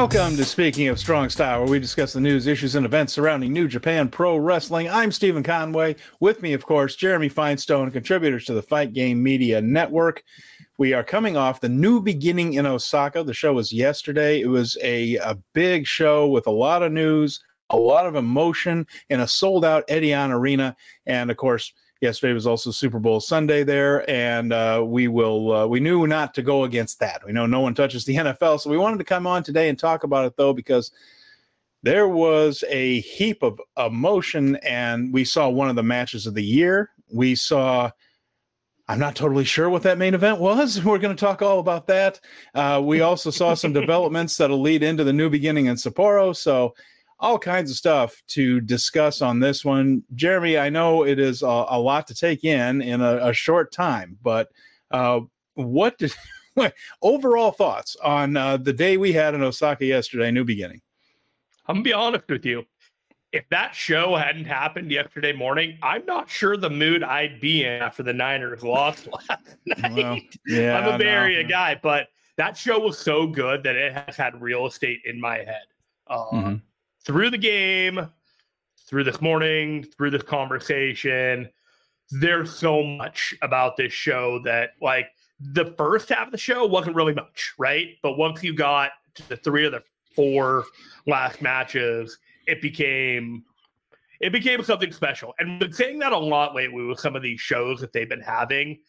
Welcome to Speaking of Strong Style, where we discuss the news, issues, and events surrounding New Japan Pro Wrestling. I'm Stephen Conway. With me, of course, Jeremy Finestone, contributors to the Fight Game Media Network. We are coming off the New Beginning in Osaka. The show was yesterday. It was a big show with a lot of news, a lot of emotion, in a sold-out Edion Arena. And, of course, yesterday was also Super Bowl Sunday there, and we knew not to go against that. We know no one touches the NFL, so we wanted to come on today and talk about it, though, because there was a heap of emotion, and we saw one of the matches of the year. We saw... I'm not totally sure what that main event was. We're going to talk all about that. We also saw some developments that'll lead into the New Beginning in Sapporo, so... all kinds of stuff to discuss on this one. Jeremy, I know it is a lot to take in a short time, but overall thoughts on the day we had in Osaka yesterday, New Beginning? I'm going to be honest with you. If that show hadn't happened yesterday morning, I'm not sure the mood I'd be in after the Niners lost last night. Well, yeah, I'm a Bay Area guy, but that show was so good that it has had real estate in my head. Through the game, through this morning, through this conversation, there's so much about this show that, like, the first half of the show wasn't really much, right? But once you got to the three of the four last matches, it became something special. And we've been saying that a lot lately with some of these shows that they've been having,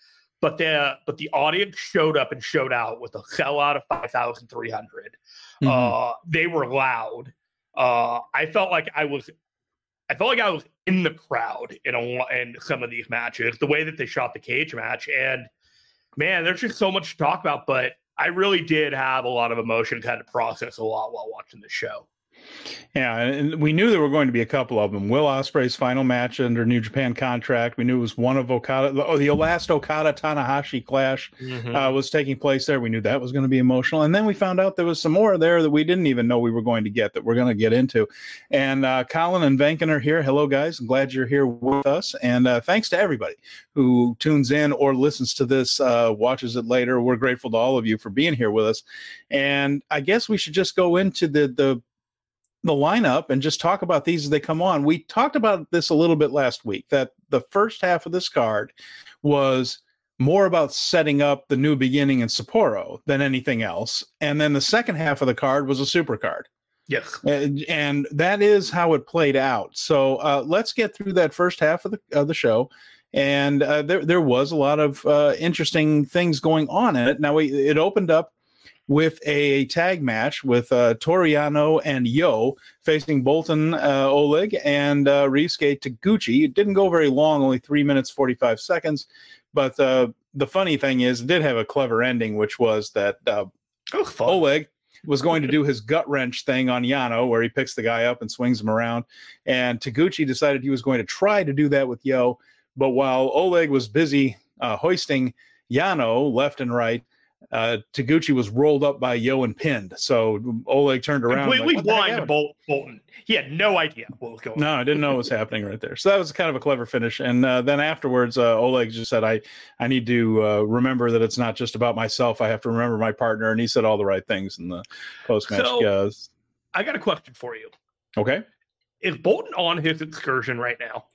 but the audience showed up and showed out with a sellout of 5,300. They were loud. I felt like I was in the crowd in some of these matches, the way that they shot the cage match. And man, there's just so much to talk about, but I really did have a lot of emotion, kind of process a lot while watching the show. Yeah, and we knew there were going to be a couple of them. Will Ospreay's final match under New Japan contract. We knew it was one of Okada. Oh, the last Okada-Tanahashi clash was taking place there. We knew that was going to be emotional. And then we found out there was some more there that we didn't even know we were going to get, that we're going to get into. And Colin and Venkin are here. Hello, guys. I'm glad you're here with us. And thanks to everybody who tunes in or listens to this, watches it later. We're grateful to all of you for being here with us. And I guess we should just go into the lineup and just talk about these as they come on. We talked about this a little bit last week, that the first half of this card was more about setting up the New Beginning in Sapporo than anything else. And then the second half of the card was a super card. Yes. And that is how it played out. So let's get through that first half of the show. And there was a lot of interesting things going on in it. Now it opened up with a tag match with Toriano and Yo facing Boltin Oleg and Ryusuke Taguchi. It didn't go very long, only 3 minutes, 45 seconds. But the funny thing is, it did have a clever ending, which was that Oleg was going to do his gut-wrench thing on Yano, where he picks the guy up and swings him around. And Taguchi decided he was going to try to do that with Yo. But while Oleg was busy hoisting Yano left and right, Taguchi was rolled up by Yo and pinned. So Oleg turned around. Completely blind to Bolton. He had no idea what was going on. No, I didn't know what was happening right there. So that was kind of a clever finish. And then afterwards, Oleg just said, I need to remember that it's not just about myself. I have to remember my partner. And he said all the right things in the post-match. So, I got a question for you. Okay. Is Bolton on his excursion right now?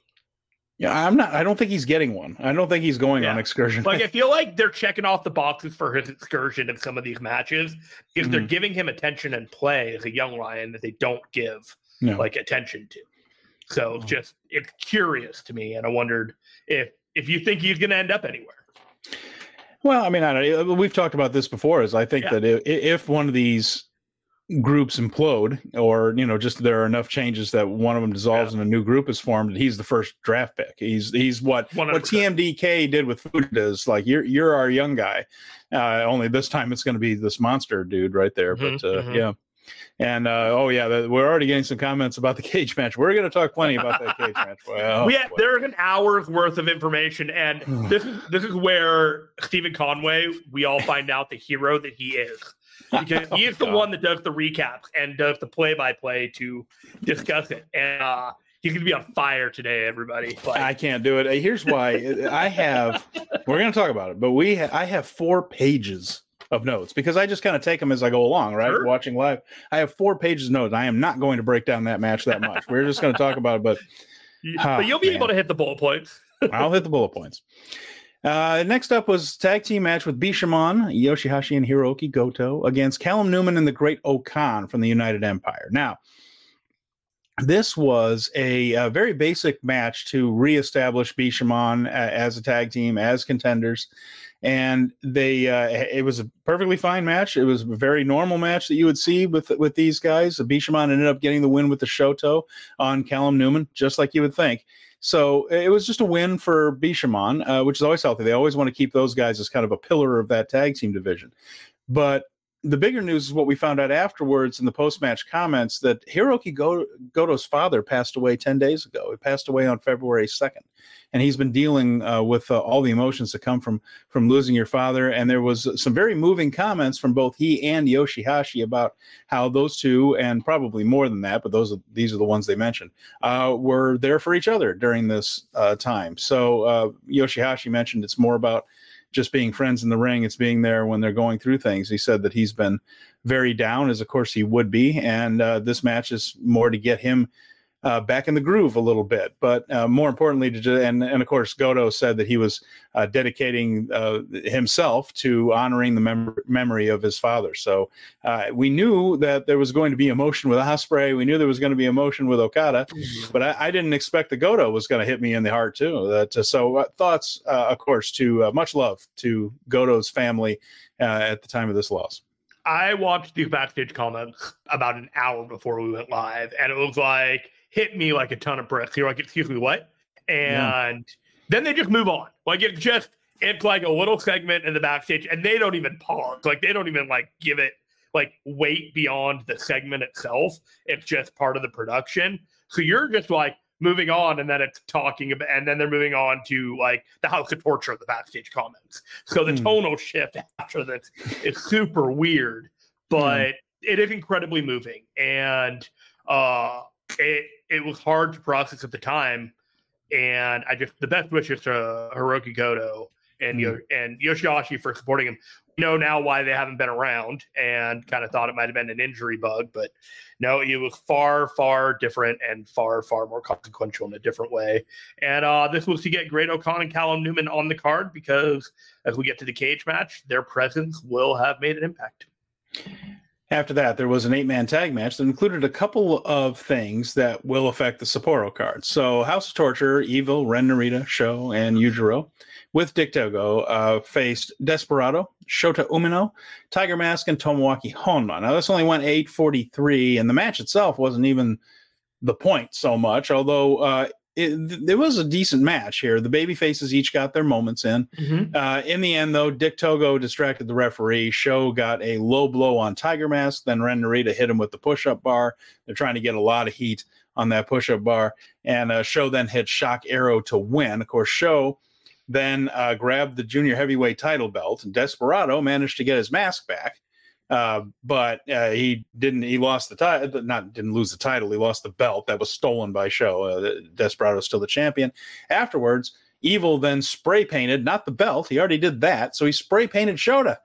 Yeah, I don't think he's getting one. I don't think he's going on excursion. Like, I feel like they're checking off the boxes for his excursion in some of these matches, because they're giving him attention and play as a young lion that they don't give attention to. So just, it's curious to me, and I wondered if you think he's going to end up anywhere. Well, I mean, we've talked about this before. Is I think that if one of these groups implode, or just there are enough changes that one of them dissolves and a new group is formed, and he's the first draft pick. He's what TMDK did with Fuda is like, you're our young guy, only this time it's going to be this monster dude right there. We're already getting some comments about the cage match. We're going to talk plenty about that cage match. Well, there's an hour's worth of information, and this is where Stephen Conway, we all find out the hero that he is. Because he is the one that does the recaps and does the play-by-play to discuss it. And he's going to be on fire today, everybody. But... I can't do it. Here's why. We're going to talk about it, but I have 4 pages of notes because I just kind of take them as I go along, right? Sure. Watching live. I have 4 pages of notes. I am not going to break down that match that much. We're just going to talk about it, but you'll be able to hit the bullet points. I'll hit the bullet points. Next up was tag team match with Bishamon, Yoshihashi, and Hiroki Goto against Callum Newman and the Great O-Khan from the United Empire. Now, this was a very basic match to reestablish Bishamon as a tag team, as contenders. And it was a perfectly fine match. It was a very normal match that you would see with these guys. Bishamon ended up getting the win with the Shoto on Callum Newman, just like you would think. So it was just a win for Bishamon, which is always healthy. They always want to keep those guys as kind of a pillar of that tag team division. But the bigger news is what we found out afterwards in the post-match comments, that Hiroki Goto's father passed away 10 days ago. He passed away on February 2nd. And he's been dealing with all the emotions that come from losing your father. And there was some very moving comments from both he and Yoshihashi about how those two, and probably more than that, but these are the ones they mentioned, were there for each other during this time. So Yoshihashi mentioned it's more about just being friends in the ring. It's being there when they're going through things. He said that he's been very down, as of course he would be. And this match is more to get him back in the groove a little bit, but more importantly, and of course, Goto said that he was dedicating himself to honoring the memory of his father. So we knew that there was going to be emotion with Ospreay. We knew there was going to be emotion with Okada, but I didn't expect the Goto was going to hit me in the heart too. So thoughts, of course, to much love to Goto's family at the time of this loss. I watched the backstage comments about an hour before we went live, and it was like, hit me like a ton of bricks. You're like, excuse me, what? And then they just move on. Like, it's like a little segment in the backstage, and they don't even pause. Like, they don't even, like, give it, like, weight beyond the segment itself. It's just part of the production. So you're just, like, moving on, and then it's talking about, and then they're moving on to, like, the House of Torture of the backstage comments. So the tonal shift after this is super weird, but it is incredibly moving. And it was hard to process at the time, and I just the best wishes to Hiroki Goto and Yoshihashi for supporting him. We know now why they haven't been around, and kind of thought it might have been an injury bug, but no, it was far, far different and far, far more consequential in a different way. And this was to get Great O-Khan and Callum Newman on the card, because as we get to the cage match, their presence will have made an impact. After that, there was an 8-man tag match that included a couple of things that will affect the Sapporo card. So House of Torture, Evil, Ren Narita, Sho, and Yujiro, with Dick Togo, faced Desperado, Shota Umino, Tiger Mask, and Tomoaki Honma. Now, this only went 8:43, and the match itself wasn't even the point so much, although it was a decent match here. The baby faces each got their moments in. In the end, though, Dick Togo distracted the referee. Sho got a low blow on Tiger Mask. Then Ren Narita hit him with the push-up bar. They're trying to get a lot of heat on that push-up bar. And Sho then hit Shock Arrow to win. Of course, Sho then grabbed the junior heavyweight title belt. And Desperado managed to get his mask back. But he didn't. He lost the title. Not didn't lose the title. He lost the belt that was stolen by Sho. Desperado is still the champion. Afterwards, Evil then spray painted not the belt. He already did that. So he spray painted Shota.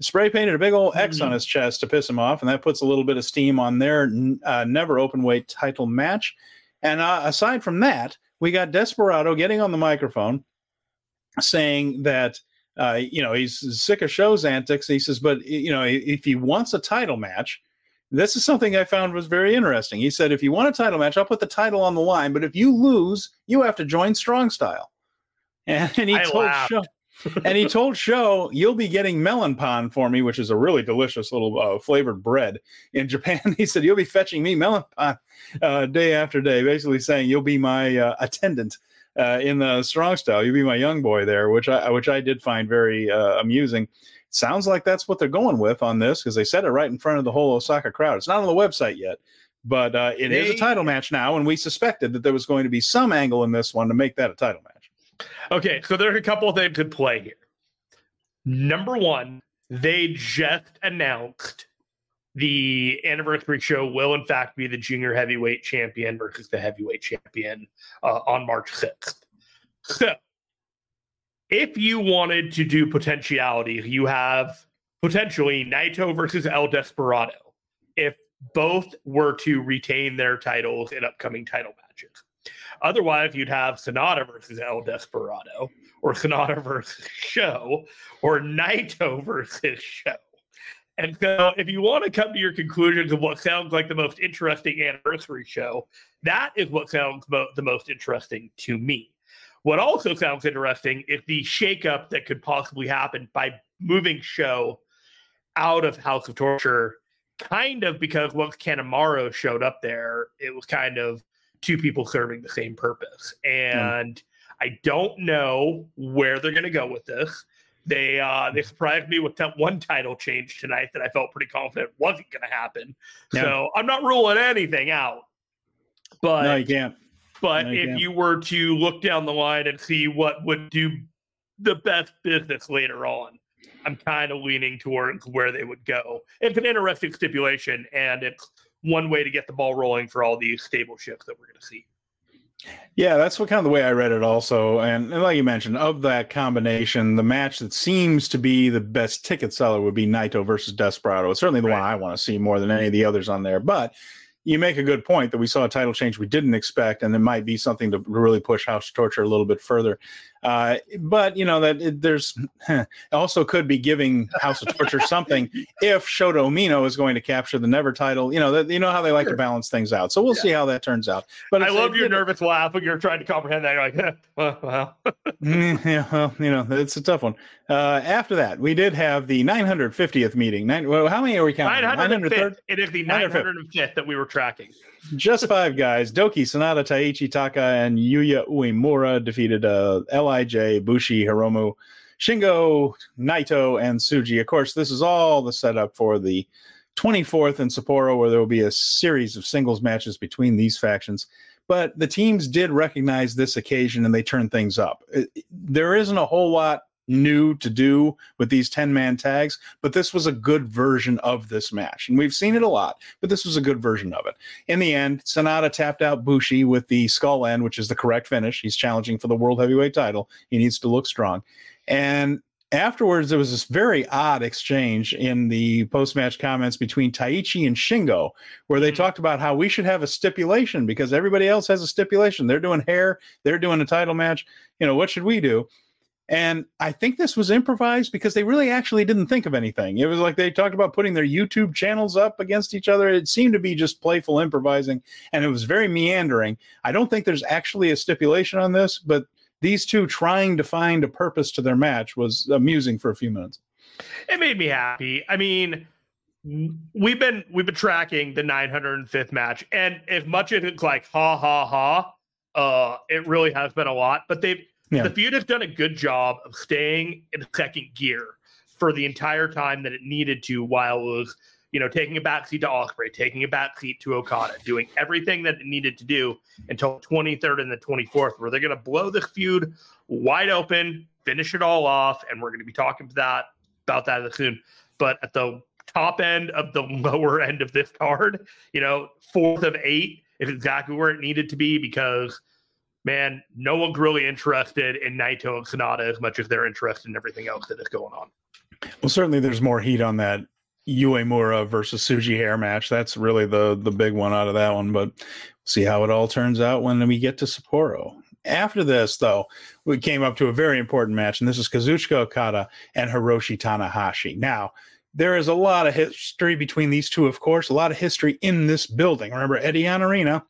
Spray painted a big old X on his chest to piss him off, and that puts a little bit of steam on their never open weight title match. And aside from that, we got Desperado getting on the microphone saying that. He's sick of Sho's antics. He says, but, you know, if he wants a title match, this is something I found was very interesting. He said, if you want a title match, I'll put the title on the line. But if you lose, you have to join Strong Style. And he told Sho, you'll be getting melon pan for me, which is a really delicious little flavored bread in Japan. He said, you'll be fetching me melon pan day after day, basically saying you'll be my attendant. In the Strong Style, you'd be my young boy there, which I did find very amusing. Sounds like that's what they're going with on this, because they said it right in front of the whole Osaka crowd. It's not on the website yet, but it is a title match now, and we suspected that there was going to be some angle in this one to make that a title match. Okay, so there's a couple of things at play here. Number one, they just announced the anniversary Sho will, in fact, be the junior heavyweight champion versus the heavyweight champion on March 6th. So, if you wanted to do potentiality, you have potentially Naito versus El Desperado if both were to retain their titles in upcoming title matches. Otherwise, you'd have Sonata versus El Desperado, or Sonata versus Sho, or Naito versus Sho. And so if you want to come to your conclusions of what sounds like the most interesting anniversary show, that is what sounds the most interesting to me. What also sounds interesting is the shakeup that could possibly happen by moving Sho out of House of Torture, kind of because once Kanemaru showed up there, it was kind of two people serving the same purpose. And I don't know where they're going to go with this. They surprised me with one title change tonight that I felt pretty confident wasn't going to happen. Yeah. So I'm not ruling anything out. But no, you can't. But no, if you were to look down the line and see what would do the best business later on, I'm kind of leaning towards where they would go. It's an interesting stipulation, and it's one way to get the ball rolling for all these stable shifts that we're going to see. Yeah, that's what kind of the way I read it also. And like you mentioned, of that combination, the match that seems to be the best ticket seller would be Naito versus Desperado. It's certainly the one I want to see more than any of the others on there. But you make a good point that we saw a title change we didn't expect, and it might be something to really push House of Torture a little bit further. But, you know, that there's also could be giving House of Torture something if Shota Umino is going to capture the Never title. You know, you know how they like to balance things out. So we'll see how that turns out. But I love your nervous laugh when you're trying to comprehend that. You're like, well, you know, it's a tough one. After that, we did have the 950th meeting. How many are we counting? 905th. It is the 905th that we were tracking. Just five guys. Doki, Sanada, Taichi, Taka, and Yuya Uemura defeated L.I.J., Bushi, Hiromu, Shingo, Naito, and Tsuji. Of course, this is all the setup for the 24th in Sapporo, where there will be a series of singles matches between these factions. But the teams did recognize this occasion, and they turned things up. There isn't a whole lot new to do with these 10-man tags, but this was a good version of this match, and we've seen it a lot, but this was a good version of it. In the end, Sanada tapped out Bushi with the skull end, which is the correct finish. He's challenging for the world heavyweight title. He needs to look strong. And afterwards, there was this very odd exchange in the post-match comments between Taichi and Shingo, where they talked about how we should have a stipulation because everybody else has a stipulation. They're doing hair, they're doing a title match. You know, what should we do? And I think this was improvised because they really actually didn't think of anything. It was like they talked about putting their YouTube channels up against each other. It seemed to be just playful improvising, and it was very meandering. I don't think there's actually a stipulation on this, but these two trying to find a purpose to their match was amusing for a few minutes. It made me happy. I mean, we've been tracking the 905th match, and as much as it's like, it really has been a lot, but the feud has done a good job of staying in second gear for the entire time that it needed to, while it was, you know, taking a backseat to Ospreay, taking a backseat to Okada, doing everything that it needed to do until 23rd and the 24th, where they're going to blow this feud wide open, finish it all off, and we're going to be talking about that soon. But at the top end of the lower end of this card, you know, 4th of 8 is exactly where it needed to be because, man, no one's really interested in Naito and Sonata as much as they're interested in everything else that is going on. Well, certainly there's more heat on that Uemura versus Tsuji hair match. That's really the big one out of that one, but see how it all turns out when we get to Sapporo. After this, though, we came up to a very important match, and this is Kazuchika Okada and Hiroshi Tanahashi. Now, there is a lot of history between these two, of course, a lot of history in this building. Remember, Eddie Arena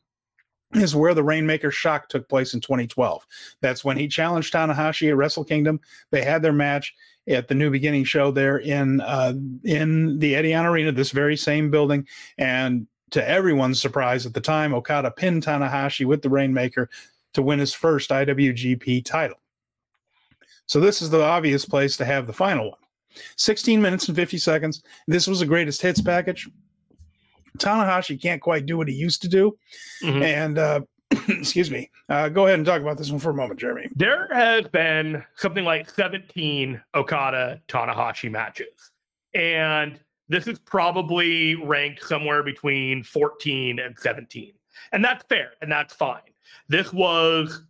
is where the Rainmaker Shock took place in 2012. That's when he challenged Tanahashi at Wrestle Kingdom. They had their match at the New Beginning show there in the Edion Arena, this very same building. And to everyone's surprise at the time, Okada pinned Tanahashi with the Rainmaker to win his first IWGP title. So this is the obvious place to have the final one. 16 minutes and 50 seconds. This was the greatest hits package. Tanahashi can't quite do what he used to do. Mm-hmm. And excuse me, go ahead and talk about this one for a moment, Jeremy. There has been something like 17 Okada Tanahashi matches. And this is probably ranked somewhere between 14 and 17. And that's fair. And that's fine. This was,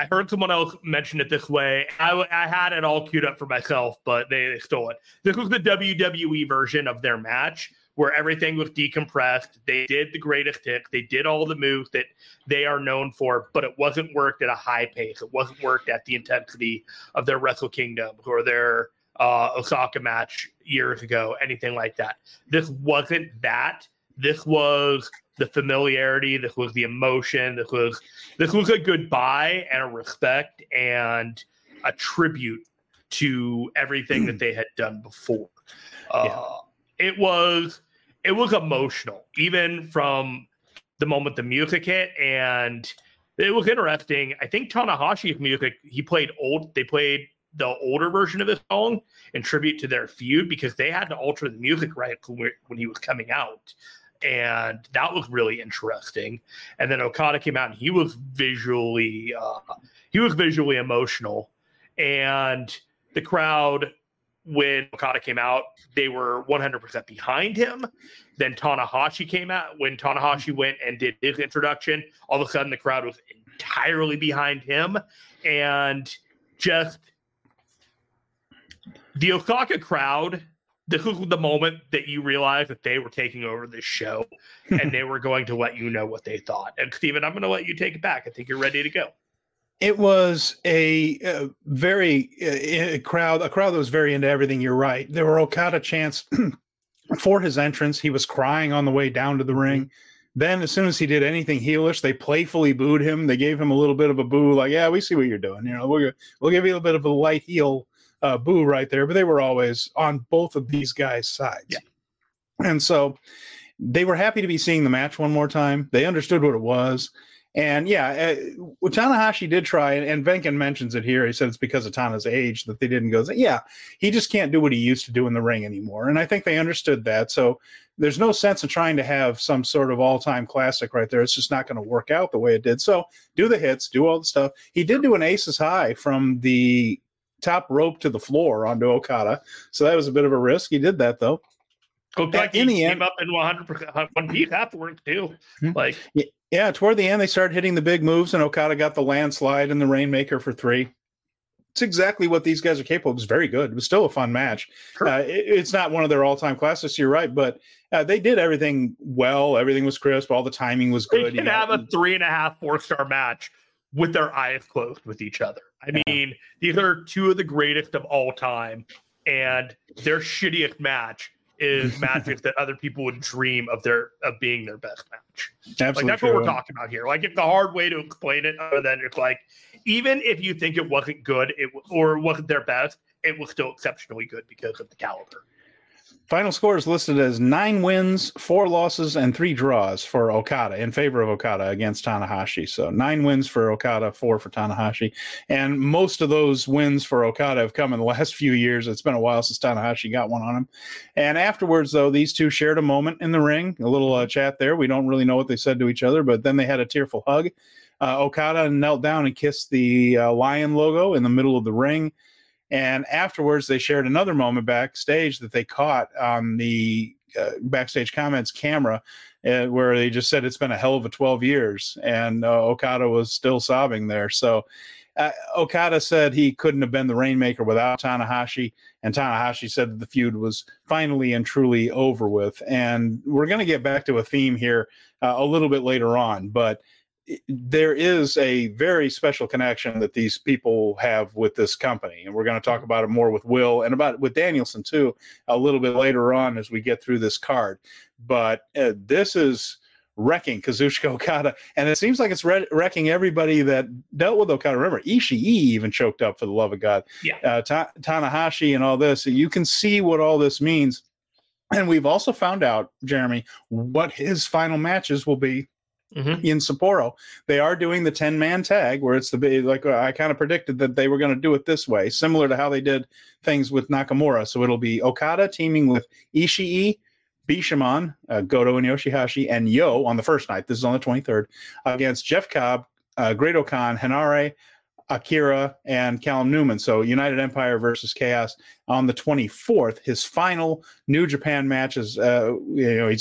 I heard someone else mention it this way. I had it all queued up for myself, but they stole it. This was the WWE version of their match where everything was decompressed. They did the greatest hits. They did all the moves that they are known for, but it wasn't worked at a high pace. It wasn't worked at the intensity of their Wrestle Kingdom or their Osaka match years ago, anything like that. This wasn't that. This was the familiarity. This was the emotion. This was a goodbye and a respect and a tribute to everything that they had done before. It was emotional, even from the moment the music hit, and it was interesting. I think Tanahashi's music, they played the older version of this song in tribute to their feud because they had to alter the music right when he was coming out. And that was really interesting. And then Okada came out and he was visually emotional. And the crowd, when Okada came out, they were 100% behind him. Then Tanahashi came out. When Tanahashi went and did his introduction, all of a sudden the crowd was entirely behind him. And just the Osaka crowd, this was the moment that you realized that they were taking over this show and they were going to let you know what they thought. And Steven, I'm going to let you take it back. I think you're ready to go. It was a crowd that was very into everything. You're right. There were Okada chants for his entrance. He was crying on the way down to the ring. Then as soon as he did anything heelish, they playfully booed him. They gave him a little bit of a boo, like, yeah, we see what you're doing. You know, we'll give you a bit of a light heel boo right there, but they were always on both of these guys' sides. Yeah. And so they were happy to be seeing the match one more time. They understood what it was. And yeah, Tanahashi did try, and Venkin mentions it here. He said it's because of Tana's age that they didn't go. Yeah, he just can't do what he used to do in the ring anymore. And I think they understood that. So there's no sense in trying to have some sort of all-time classic right there. It's just not going to work out the way it did. So do the hits, do all the stuff. He did do an aces high from the top rope to the floor onto Okada. So that was a bit of a risk. He did that though. Okada came up in 100% one piece afterwards too. Like, yeah, toward the end they started hitting the big moves and Okada got the landslide and the Rainmaker for 3. It's exactly what these guys are capable of. It was very good. It was still a fun match. Sure. It's not one of their all-time classics, you're right, but they did everything well. Everything was crisp. All the timing was good. They can have a 3.5-4-star match with their eyes closed with each other. I mean, these are two of the greatest of all time, and their shittiest match is matches that other people would dream of being their best match. Absolutely, like, that's true. What we're talking about here. Like, it's a hard way to explain it, other than it's like, even if you think it wasn't good, or wasn't their best, it was still exceptionally good because of the caliber. Final score is listed as 9 wins, 4 losses, and 3 draws for Okada, in favor of Okada against Tanahashi. So 9 wins for Okada, 4 for Tanahashi. And most of those wins for Okada have come in the last few years. It's been a while since Tanahashi got one on him. And afterwards, though, these two shared a moment in the ring, a little chat there. We don't really know what they said to each other, but then they had a tearful hug. Okada knelt down and kissed the lion logo in the middle of the ring. And afterwards, they shared another moment backstage that they caught on the backstage comments camera, where they just said it's been a hell of a 12 years. And Okada was still sobbing there. So Okada said he couldn't have been the Rainmaker without Tanahashi. And Tanahashi said that the feud was finally and truly over with. And we're going to get back to a theme here a little bit later on. But there is a very special connection that these people have with this company. And we're going to talk about it more with Will and about with Danielson too, a little bit later on as we get through this card. But this is wrecking Kazuchika Okada. And it seems like it's wrecking everybody that dealt with Okada. Remember, Ishii even choked up, for the love of God. Yeah. Tanahashi and all this. And you can see what all this means. And we've also found out, Jeremy, what his final matches will be. Mm-hmm. In Sapporo, they are doing the 10-man tag, where it's the, like, I kind of predicted that they were going to do it this way, similar to how they did things with Nakamura. So it'll be Okada teaming with Ishii, Bishamon, Goto and Yoshihashi, and Yo on the first night. This is on the 23rd, against Jeff Cobb, Great O-Khan, HENARE, Akira and Callum Newman. So United Empire versus Chaos on the 24th, his final New Japan match is, he's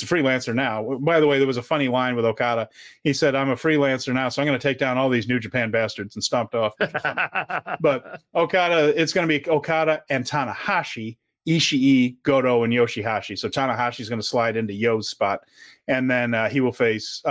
a freelancer now. By the way, there was a funny line with Okada. He said, I'm a freelancer now, so I'm going to take down all these New Japan bastards, and stomped off. But Okada, it's going to be Okada and Tanahashi, Ishii, Goto, and Yoshihashi. So Tanahashi's going to slide into Yo's spot. And then they will face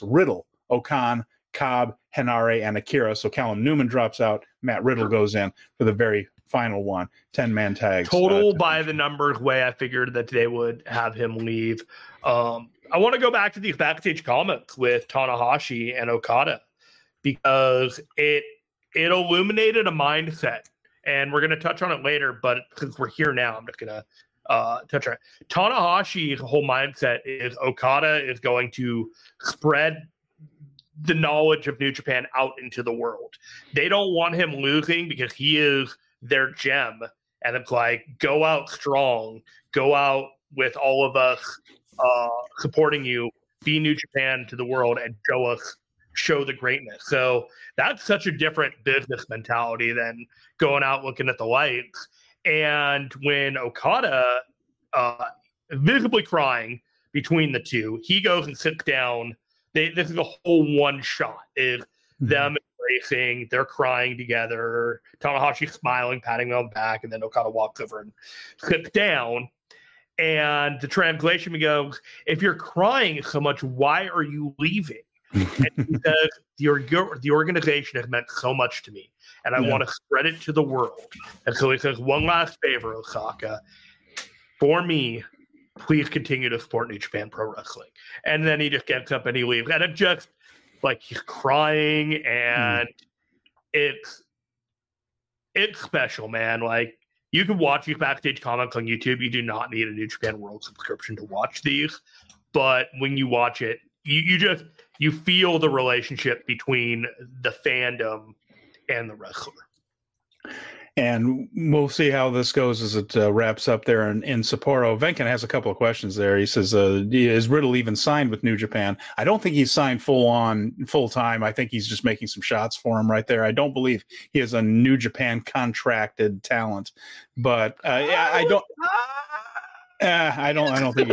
Riddle, O-Khan, Cobb, HENARE, and Akira. So Callum Newman drops out. Matt Riddle goes in for the very final one. 10-man tags. Total by the numbers way, I figured that they would have him leave. I want to go back to these backstage comments with Tanahashi and Okada because it illuminated a mindset. And we're going to touch on it later, but since we're here now, I'm just going to touch on it. Tanahashi's whole mindset is Okada is going to spread the knowledge of New Japan out into the world. They don't want him losing because he is their gem. And it's like, go out strong, go out with all of us supporting you, be New Japan to the world, and show the greatness. So that's such a different business mentality than going out looking at the lights. And when Okada visibly crying between the two, he goes and sits down. This is a whole one shot is them embracing, they're crying together, Tanahashi smiling, patting them on the back, and then Okada walks over and sits down. And the translation goes, if you're crying so much, why are you leaving? And he says, the organization has meant so much to me, and I want to spread it to the world. And so he says, one last favor, Osaka. For me, please continue to support New Japan Pro Wrestling. And then he just gets up and he leaves. And it just, like, he's crying, and it's special, man. Like, you can watch these backstage comments on YouTube. You do not need a New Japan World subscription to watch these. But when you watch it, you feel the relationship between the fandom and the wrestler. And we'll see how this goes as it wraps up there in Sapporo. Venkin has a couple of questions there. He says, is Riddle even signed with New Japan? I don't think he's signed full-time. I think he's just making some shots for him right there. I don't believe he is a New Japan contracted talent. But I don't think he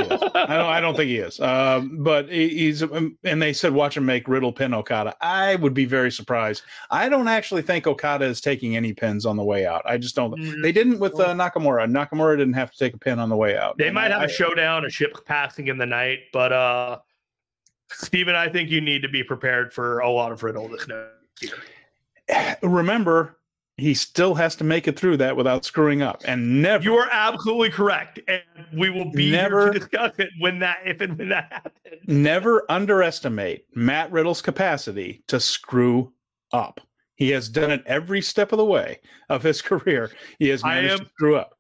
is. I don't think he is. But he's. And they said, watch him make Riddle pin Okada. I would be very surprised. I don't actually think Okada is taking any pins on the way out. I just don't. They didn't with Nakamura. Nakamura didn't have to take a pin on the way out. They might have a showdown, a ship passing in the night. But Steven, I think you need to be prepared for a lot of Riddle this night. Remember, he still has to make it through that without screwing up, and never. You are absolutely correct, and we will be here to discuss it when that happens. Never underestimate Matt Riddle's capacity to screw up. He has done it every step of the way of his career. He has managed to screw up.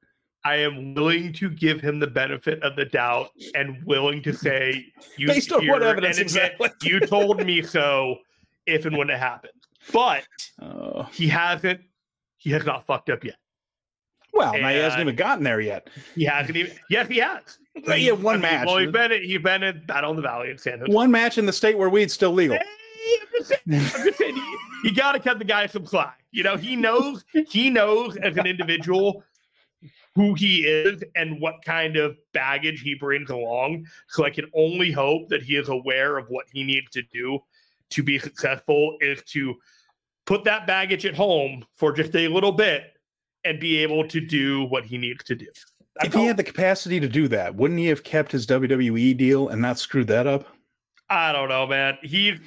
I am willing to give him the benefit of the doubt and willing to say, you based on what evidence exactly you told me so, if and when it happens. But he hasn't. He has not fucked up yet. Well, and he hasn't even gotten there yet. He hasn't even. Yes, he has. He had one match. Well, he's been in Battle in the Valley in San Jose. One match in the state where weed's still legal. I'm just saying you got to cut the guy some slack. You know, he knows as an individual who he is and what kind of baggage he brings along. So I can only hope that he is aware of what he needs to do to be successful is to put that baggage at home for just a little bit and be able to do what he needs to do. If he had the capacity to do that, wouldn't he have kept his WWE deal and not screwed that up? I don't know, man. He's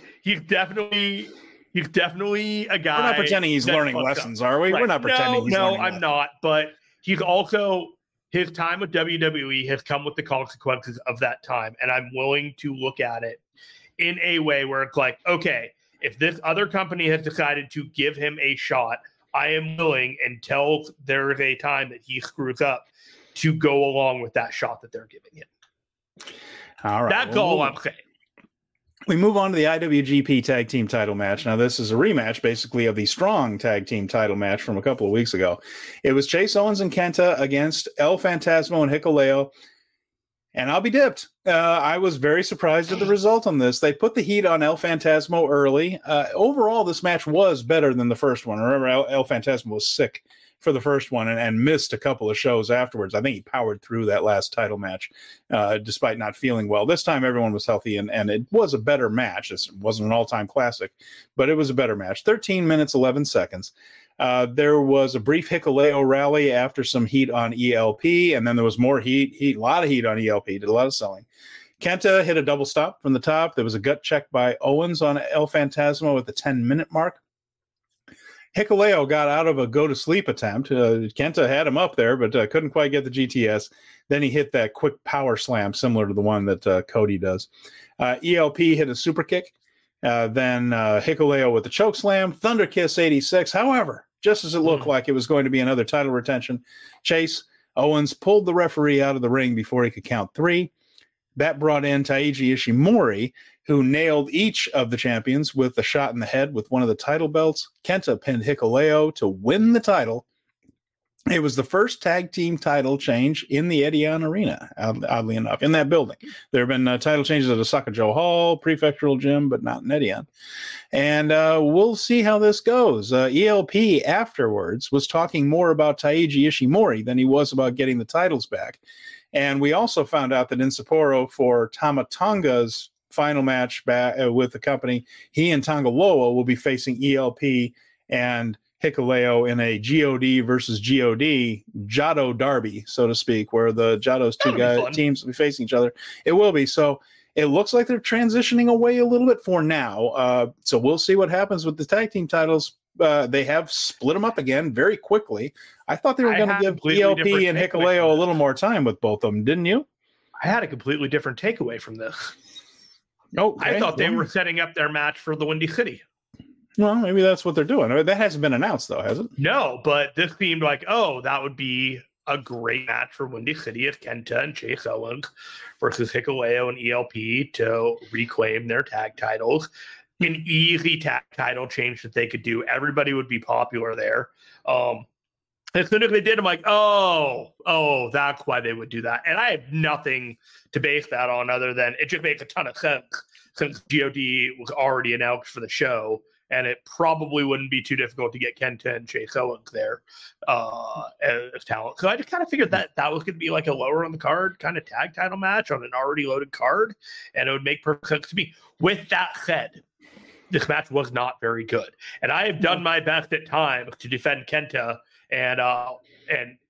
definitely a guy. We're not pretending he's learning lessons, are we? Right. We're not pretending he's learning lessons. No, I'm not. But he's also, his time with WWE has come with the consequences of that time. And I'm willing to look at it in a way where it's like, okay, if this other company has decided to give him a shot, I am willing until there is a time that he screws up to go along with that shot that they're giving him. All right. That's all I'm saying. We move on to the IWGP Tag Team Title match. Now, this is a rematch, basically, of the Strong Tag Team Title match from a couple of weeks ago. It was Chase Owens and Kenta against El Phantasmo and Hikuleo. And I'll be dipped. I was very surprised at the result on this. They put the heat on El Phantasmo early. Overall, this match was better than the first one. Remember, El Phantasmo was sick for the first one and missed a couple of shows afterwards. I think he powered through that last title match despite not feeling well. This time, everyone was healthy, and it was a better match. It wasn't an all-time classic, but it was a better match. 13 minutes, 11 seconds. There was a brief Hikuleo rally after some heat on ELP, and then there was more heat, a lot of heat on ELP, did a lot of selling. Kenta hit a double stop from the top. There was a gut check by Owens on El Phantasmo at the 10-minute mark. Hikuleo got out of a go-to-sleep attempt. Kenta had him up there, but couldn't quite get the GTS. Then he hit that quick power slam similar to the one that Cody does. ELP hit a super kick. Then Hikuleo with the choke slam. Thunder Kiss 86. However, just as it looked like it was going to be another title retention, Chase Owens pulled the referee out of the ring before he could count three. That brought in Taiji Ishimori, who nailed each of the champions with a shot in the head with one of the title belts. Kenta pinned Hikuleo to win the title. It was the first tag team title change in the Edeon Arena, oddly enough, in that building. There have been title changes at Osaka Joe Hall, Prefectural Gym, but not in Edeon. And we'll see how this goes. ELP afterwards was talking more about Taiji Ishimori than he was about getting the titles back. And we also found out that in Sapporo for Tama Tonga's final match back with the company, he and Tonga Loa will be facing ELP and Hikuleo in a GOD versus GOD Jado derby, so to speak, where the Jado's two guys teams will be facing each other. It will be. So it looks like they're transitioning away a little bit for now. So we'll see what happens with the tag team titles. They have split them up again very quickly. I thought they were going to give ELP and Hikuleo a little more time with both of them, didn't you? I had a completely different takeaway from this. Okay. I thought they were setting up their match for the Windy City. Well, maybe that's what they're doing. I mean, that hasn't been announced, though, has it? No, but this seemed like, oh, that would be a great match for Windy City if Kenta and Chase Owens versus Hikuleo and ELP to reclaim their tag titles. An easy tag title change that they could do. Everybody would be popular there. As soon as they did, I'm like, oh, that's why they would do that. And I have nothing to base that on other than it just makes a ton of sense since GOD was already announced for the show, and it probably wouldn't be too difficult to get Kenta and Chase Owens there as talent. So I just kind of figured that was going to be like a lower on the card kind of tag title match on an already loaded card, and it would make perfect sense to me. With that said, this match was not very good. And I have done my best at times to defend Kenta and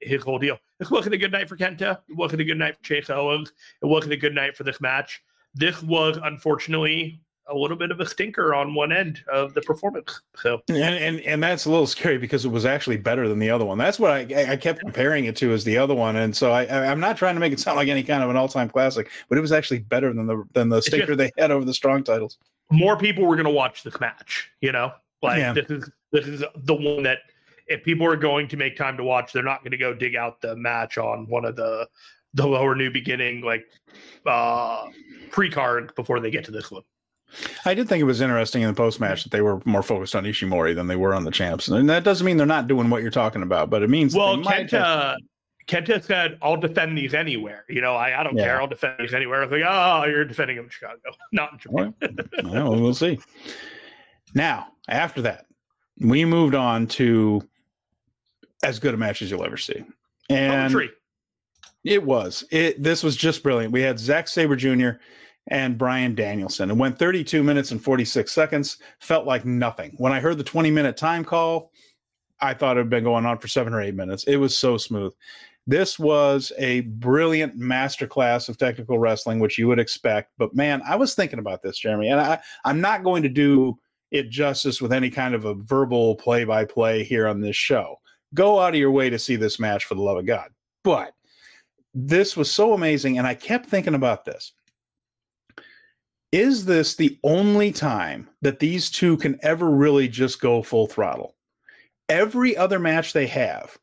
his whole deal. This wasn't a good night for Kenta. It wasn't a good night for Chase Owens. It wasn't a good night for this match. This was, unfortunately, a little bit of a stinker on one end of the performance. So, and that's a little scary because it was actually better than the other one. That's what I kept comparing it to as the other one. And so I'm not trying to make it sound like any kind of an all-time classic, but it was actually better than the stinker they had over the strong titles. More people were going to watch this match, you know? This is the one that, if people are going to make time to watch, they're not going to go dig out the match on one of the lower new beginning pre-card before they get to this one. I did think it was interesting in the post-match that they were more focused on Ishimori than they were on the champs. And that doesn't mean they're not doing what you're talking about, but it means... Well, Kenta said, I'll defend these anywhere. You know, I don't care. I'll defend these anywhere. I was like, oh, you're defending them in Chicago, not in Japan. Well, we'll see. Now, after that, we moved on to as good a match as you'll ever see. And it was. This was just brilliant. We had Zack Sabre Jr. and Bryan Danielson. It went 32 minutes and 46 seconds. Felt like nothing. When I heard the 20-minute time call, I thought it had been going on for 7 or 8 minutes. It was so smooth. This was a brilliant masterclass of technical wrestling, which you would expect. But, man, I was thinking about this, Jeremy, and I'm not going to do it justice with any kind of a verbal play-by-play here on this show. Go out of your way to see this match for the love of God. But this was so amazing, and I kept thinking about this. Is this the only time that these two can ever really just go full throttle? Every other match they have,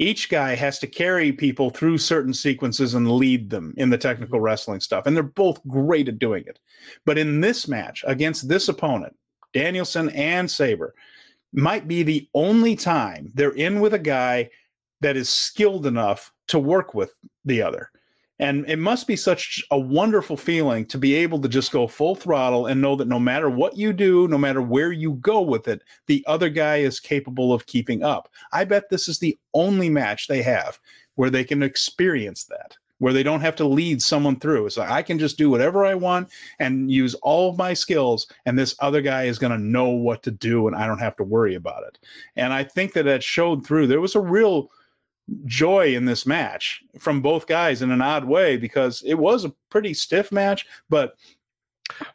each guy has to carry people through certain sequences and lead them in the technical wrestling stuff, and they're both great at doing it. But in this match, against this opponent, Danielson and Sabre, might be the only time they're in with a guy that is skilled enough to work with the other. And it must be such a wonderful feeling to be able to just go full throttle and know that no matter what you do, no matter where you go with it, the other guy is capable of keeping up. I bet this is the only match they have where they can experience that, where they don't have to lead someone through. It's like, I can just do whatever I want and use all of my skills, and this other guy is going to know what to do, and I don't have to worry about it. And I think that that showed through. There was a real joy in this match from both guys in an odd way, because it was a pretty stiff match, but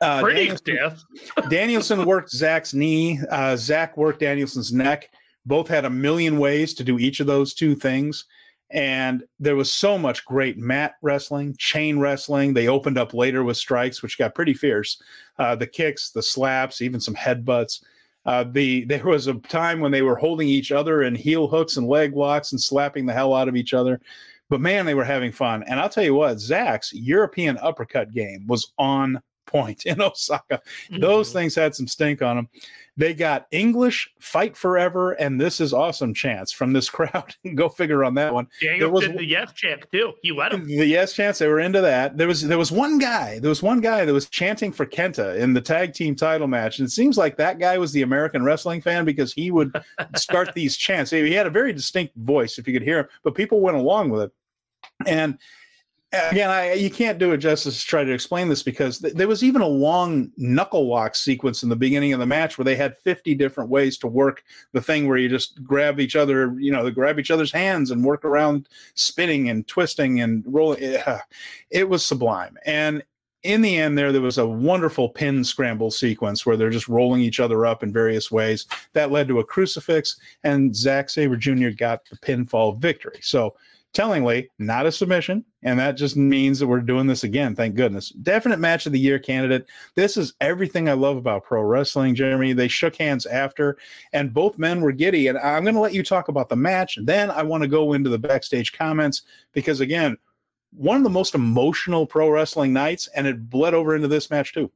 stiff. Danielson worked Zach's knee. Zach worked Danielson's neck. Both had a million ways to do each of those two things. And there was so much great mat wrestling, chain wrestling. They opened up later with strikes, which got pretty fierce. The kicks, the slaps, even some headbutts. There was a time when they were holding each other in heel hooks and leg locks and slapping the hell out of each other. But, man, they were having fun. And I'll tell you what, Zach's European uppercut game was on point in Osaka. Mm-hmm. Those things had some stink on them. They got English Fight Forever and This Is Awesome chants from this crowd. Go figure on that one. Daniel did the yes chant too. You let him. The yes chants, they were into that. There was one guy that was chanting for Kenta in the tag team title match, and it seems like that guy was the American wrestling fan, because he would start these chants. He had a very distinct voice if you could hear him, but people went along with it. And again, you can't do it justice to try to explain this, because there was even a long knuckle lock sequence in the beginning of the match where they had 50 different ways to work the thing, where you just grab each other's hands and work around spinning and twisting and rolling. It was sublime. And in the end there was a wonderful pin scramble sequence where they're just rolling each other up in various ways. That led to a crucifix, and Zack Sabre Jr. got the pinfall victory. So, tellingly, not a submission, and that just means that we're doing this again, thank goodness. Definite match of the year candidate. This is everything I love about pro wrestling, Jeremy. They shook hands after, and both men were giddy, and I'm going to let you talk about the match, and then I want to go into the backstage comments, because, again, one of the most emotional pro wrestling nights, and it bled over into this match, too.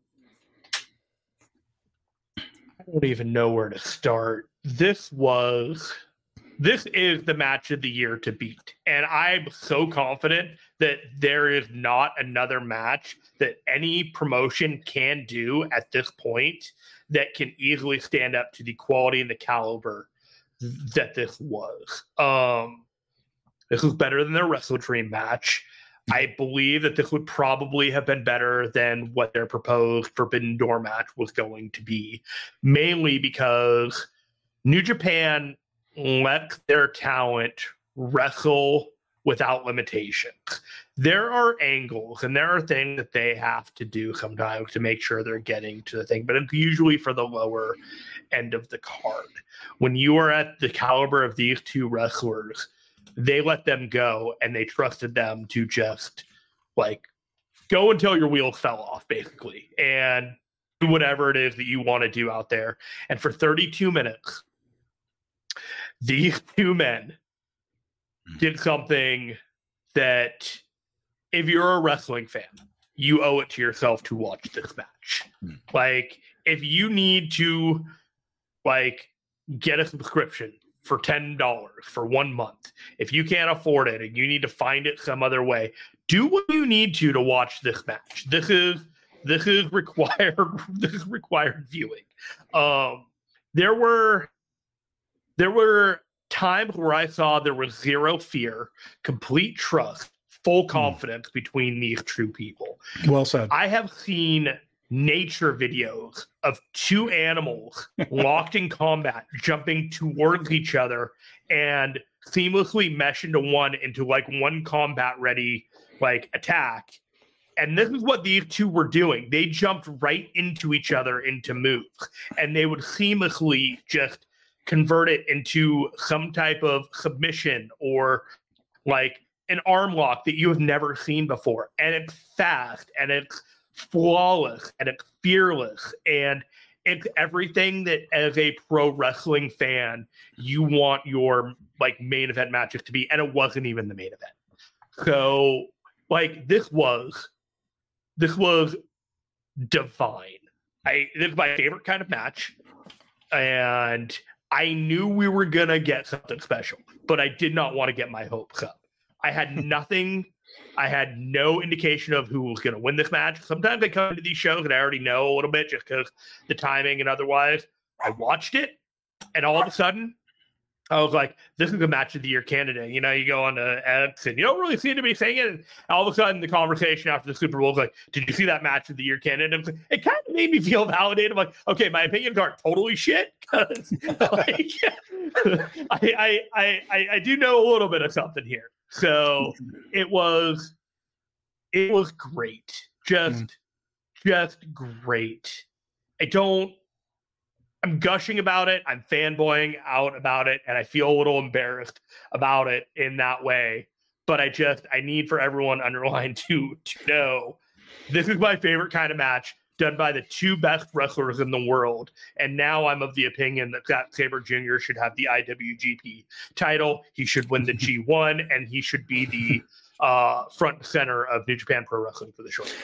I don't even know where to start. This is the match of the year to beat. And I'm so confident that there is not another match that any promotion can do at this point that can easily stand up to the quality and the caliber that this was. This was better than their Wrestle Dream match. I believe that this would probably have been better than what their proposed Forbidden Door match was going to be, mainly because New Japan let their talent wrestle without limitations. There are angles and there are things that they have to do sometimes to make sure they're getting to the thing, but it's usually for the lower end of the card. When you are at the caliber of these two wrestlers, they let them go and they trusted them to just go until your wheels fell off, basically, and do whatever it is that you want to do out there. And for 32 minutes, these two men did something that, if you're a wrestling fan, you owe it to yourself to watch this match. If you need to, get a subscription for $10 for 1 month, if you can't afford it and you need to find it some other way, do what you need to watch this match. This is required. This is required viewing. There were times where I saw there was zero fear, complete trust, full confidence between these two people. Well said. I have seen nature videos of two animals locked in combat, jumping towards each other and seamlessly mesh into one, one combat-ready attack. And this is what these two were doing. They jumped right into each other into moves, and they would seamlessly just convert it into some type of submission or an arm lock that you have never seen before. And it's fast, and it's flawless, and it's fearless, and it's everything that, as a pro wrestling fan, you want your main event matches to be. And it wasn't even the main event. So this was divine. This is my favorite kind of match, and I knew we were going to get something special, but I did not want to get my hopes up. I had nothing I had no indication of who was going to win this match. Sometimes I come to these shows and I already know a little bit just because the timing and otherwise. I watched it, and all of a sudden, I was like, this is a match of the year candidate. You know, you go on to X and you don't really seem to be saying it. And all of a sudden, the conversation after the Super Bowl is like, did you see that match of the year candidate? Like, it kind of made me feel validated. I'm like, okay, my opinions aren't totally shit. Because like, I do know a little bit of something here. So it was great. Just great. I'm gushing about it. I'm fanboying out about it. And I feel a little embarrassed about it in that way. But I need for everyone underlined to know this is my favorite kind of match done by the two best wrestlers in the world. And now I'm of the opinion that Zack Sabre Jr. should have the IWGP title. He should win the G1 and he should be the front and center of New Japan Pro Wrestling for the short term.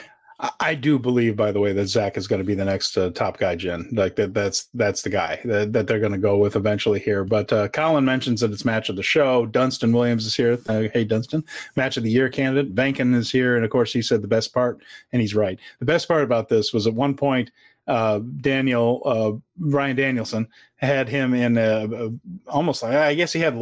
I do believe, by the way, that Zach is going to be the next top guy, Jen. Like that's the guy that they're going to go with eventually here. But Colin mentions that it's match of the show. Dunstan Williams is here. Hey, Dunstan. Match of the year candidate. Bankin is here. And, of course, he said the best part, and he's right. The best part about this was at one point Bryan Danielson had him in almost like, I guess he had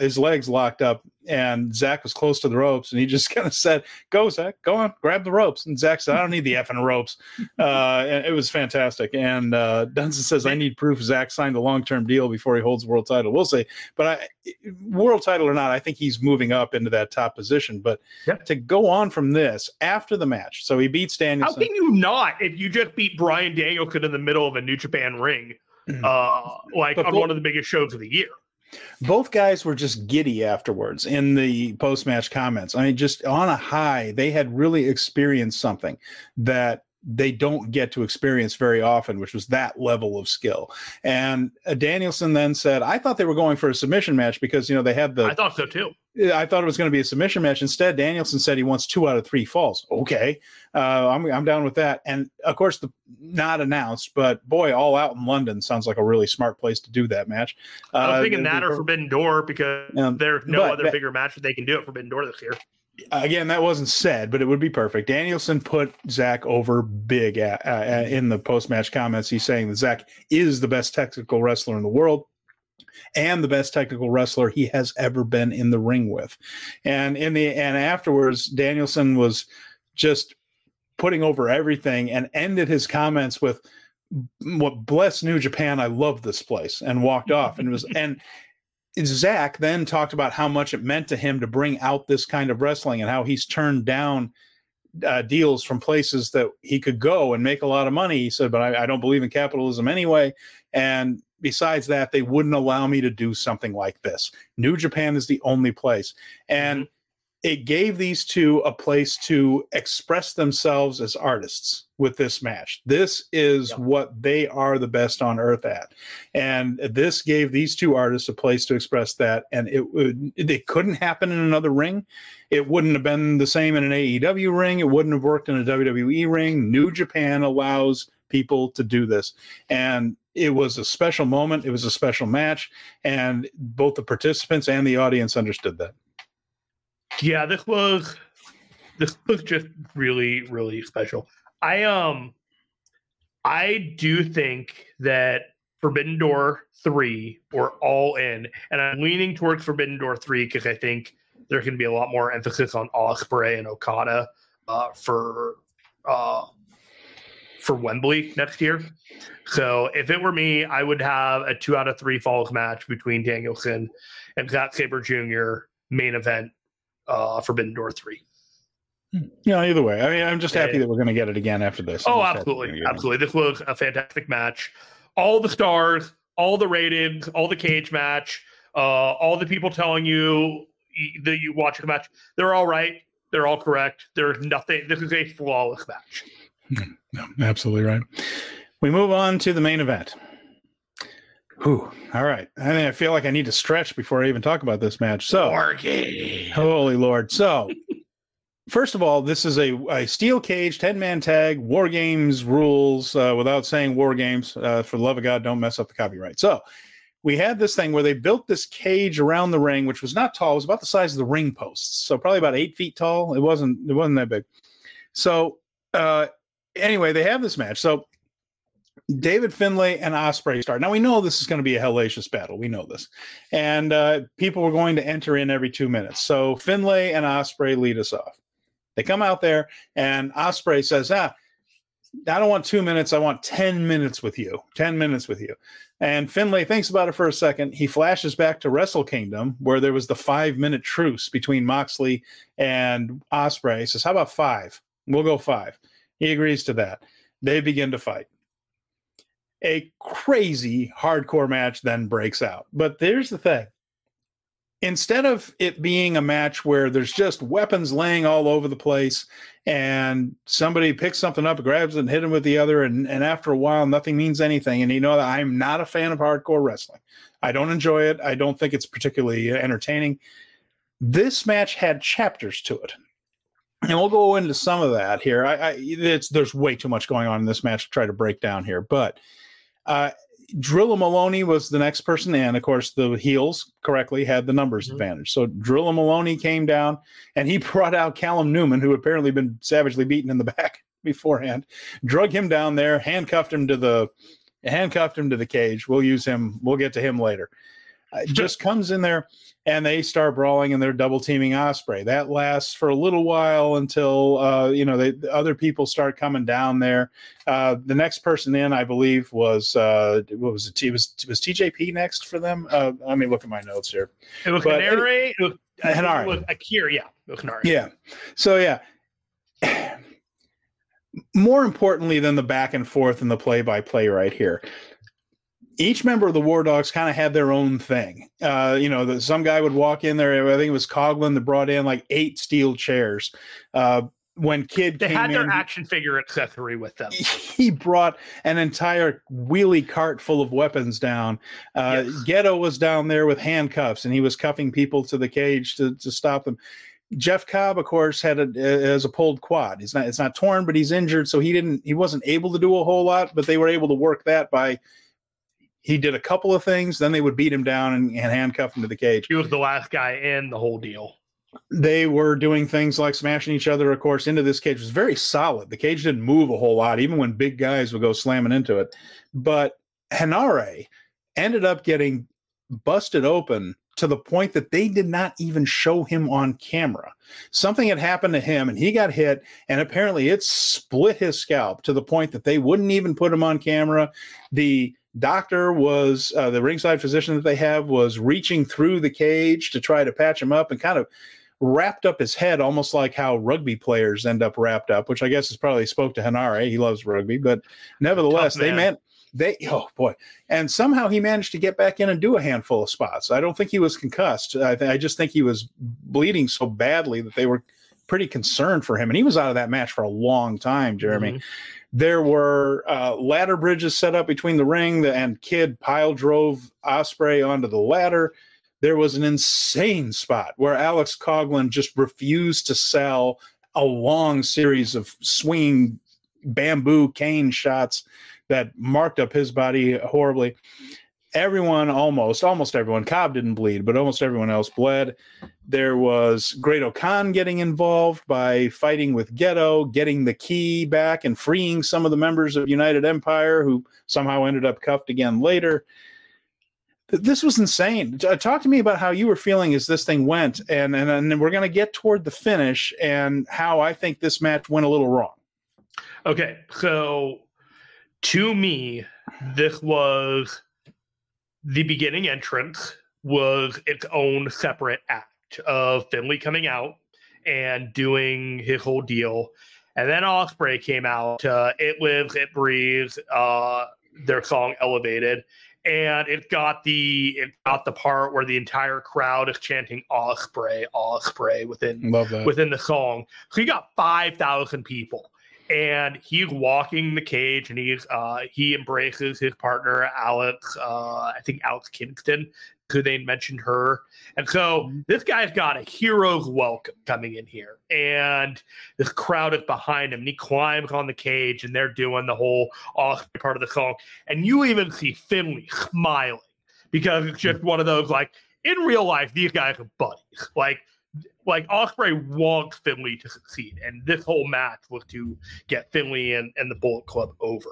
his legs locked up, and Zach was close to the ropes, and he just kind of said, go, Zach, go on, grab the ropes. And Zach said, I don't need the effing ropes. And it was fantastic. And Dunstan says, I need proof Zach signed a long-term deal before he holds the world title. We'll see. But world title or not, I think he's moving up into that top position. But to go on from this after the match, so he beats Danielson. How can you not if you just beat Bryan Danielson in the middle of a New Japan ring, on one of the biggest shows of the year? Both guys were just giddy afterwards in the post-match comments. I mean, just on a high, they had really experienced something that they don't get to experience very often, which was that level of skill. And Danielson then said, I thought they were going for a submission match because, you know, they had I thought so too. I thought it was going to be a submission match. Instead, Danielson said he wants 2 out of 3 falls. Okay. I'm down with that. And of course, not announced, but boy, All Out in London sounds like a really smart place to do that match. I was thinking that or Forbidden Door because there's no other bigger match that they can do at Forbidden Door this year. Again, that wasn't said, but it would be perfect. Danielson put Zach over big in the post-match comments. He's saying that Zach is the best technical wrestler in the world and the best technical wrestler he has ever been in the ring with. And afterwards, Danielson was just putting over everything and ended his comments with, "What bless New Japan, I love this place," and walked off. And Zach then talked about how much it meant to him to bring out this kind of wrestling and how he's turned down deals from places that he could go and make a lot of money. He said, but I don't believe in capitalism anyway. And besides that, they wouldn't allow me to do something like this. New Japan is the only place. And it gave these two a place to express themselves as artists with this match. This is what they are the best on earth at. And this gave these two artists a place to express that. And it couldn't happen in another ring. It wouldn't have been the same in an AEW ring. It wouldn't have worked in a WWE ring. New Japan allows people to do this. And it was a special moment. It was a special match. And both the participants and the audience understood that. Yeah, this was just really, really special. I do think that Forbidden Door 3 or All In, and I'm leaning towards Forbidden Door 3 because I think there can be a lot more emphasis on Ospreay and Okada for Wembley next year. So if it were me, I would have a 2 out of 3 falls match between Danielson and Zack Sabre Jr. main event. Forbidden Door 3. Yeah, either way. I mean, I'm just happy that we're going to get it again after this. Oh, absolutely. Absolutely. This was a fantastic match. All the stars, all the ratings, all the cage match, all the people telling you that you watch the match, they're all right. They're all correct. There's nothing. This is a flawless match. No, absolutely right. We move on to the main event. Whew. All right. I mean, I feel like I need to stretch before I even talk about this match. So, holy Lord. So, first of all, this is a steel cage, 10-man tag, War Games rules. Without saying War Games, for the love of God, don't mess up the copyright. So, we had this thing where they built this cage around the ring, which was not tall. It was about the size of the ring posts. So probably about 8 feet tall. It wasn't that big. So anyway, they have this match. So David Finlay and Ospreay start. Now, we know this is going to be a hellacious battle. We know this. And people were going to enter in every 2 minutes. So Finlay and Ospreay lead us off. They come out there, and Ospreay says, I don't want 2 minutes. I want 10 minutes with you. 10 minutes with you. And Finlay thinks about it for a second. He flashes back to Wrestle Kingdom, where there was the 5-minute truce between Moxley and Ospreay. He says, how about 5? We'll go 5. He agrees to that. They begin to fight. A crazy hardcore match then breaks out. But there's the thing. Instead of it being a match where there's just weapons laying all over the place and somebody picks something up, grabs it, and hit him with the other, and after a while, nothing means anything. And you know that I'm not a fan of hardcore wrestling. I don't enjoy it. I don't think it's particularly entertaining. This match had chapters to it. And we'll go into some of that here. There's way too much going on in this match to try to break down here. But Drilla Moloney was the next person in. Of course, the heels correctly had the numbers advantage. So Drilla Moloney came down, and he brought out Callum Newman, who apparently been savagely beaten in the back beforehand, drug him down there, handcuffed him to the cage. We'll use him. We'll get to him later. Just comes in there, and they start brawling, and they're double teaming Ospreay. That lasts for a little while until the other people start coming down there. The next person in, I believe, was it was TJP next for them. Let me look at my notes here. It was HENARE. It was Akira, yeah. It was HENARE. Yeah. So yeah. More importantly than the back and forth and the play-by-play right here. Each member of the War Dogs kind of had their own thing. Some guy would walk in there. I think it was Coughlin that brought in like 8 steel chairs. When Kidd came in, they had their action figure accessory with them. He brought an entire wheelie cart full of weapons down. Yes. Gedo was down there with handcuffs, and he was cuffing people to the cage to stop them. Jeff Cobb, of course, has a pulled quad. It's not torn, but he's injured, so he wasn't able to do a whole lot. But they were able to work that by. He did a couple of things, then they would beat him down and handcuff him to the cage. He was the last guy in the whole deal. They were doing things like smashing each other, of course, into this cage. It was very solid. The cage didn't move a whole lot, even when big guys would go slamming into it. But HENARE ended up getting busted open to the point that they did not even show him on camera. Something had happened to him, and he got hit, and apparently it split his scalp to the point that they wouldn't even put him on camera. The doctor was the ringside physician that they have was reaching through the cage to try to patch him up and kind of wrapped up his head, almost like how rugby players end up wrapped up, which I guess is probably spoke to HENARE. He loves rugby, but nevertheless, and somehow he managed to get back in and do a handful of spots. I don't think he was concussed. I just think he was bleeding so badly that they were pretty concerned for him, and he was out of that match for a long time, Jeremy. Mm-hmm. There were ladder bridges set up between the ring, and Kidd pile drove Ospreay onto the ladder. There was an insane spot where Alex Coughlin just refused to sell a long series of swinging bamboo cane shots that marked up his body horribly. Everyone, almost everyone, Cobb didn't bleed, but almost everyone else bled. There was Great O-Khan getting involved by fighting with Gedo, getting the key back and freeing some of the members of United Empire, who somehow ended up cuffed again later. This was insane. Talk to me about how you were feeling as this thing went, and we're going to get toward the finish and how I think this match went a little wrong. Okay, so to me, this was... The beginning entrance was its own separate act of Finlay coming out and doing his whole deal. And then Ospreay came out. It lives, it breathes, their song Elevated. And it got the part where the entire crowd is chanting Ospreay, Ospreay within the song. So you got 5,000 people. And he's walking the cage, and he embraces his partner, Alex, I think Alex Kingston, who they mentioned her. And so this guy's got a hero's welcome coming in here. And this crowd is behind him, and he climbs on the cage, and they're doing the whole awesome part of the song. And you even see Finlay smiling. because it's just one of those, like, in real life, these guys are buddies. Like Ospreay wants Finlay to succeed, and this whole match was to get Finlay and the Bullet Club over.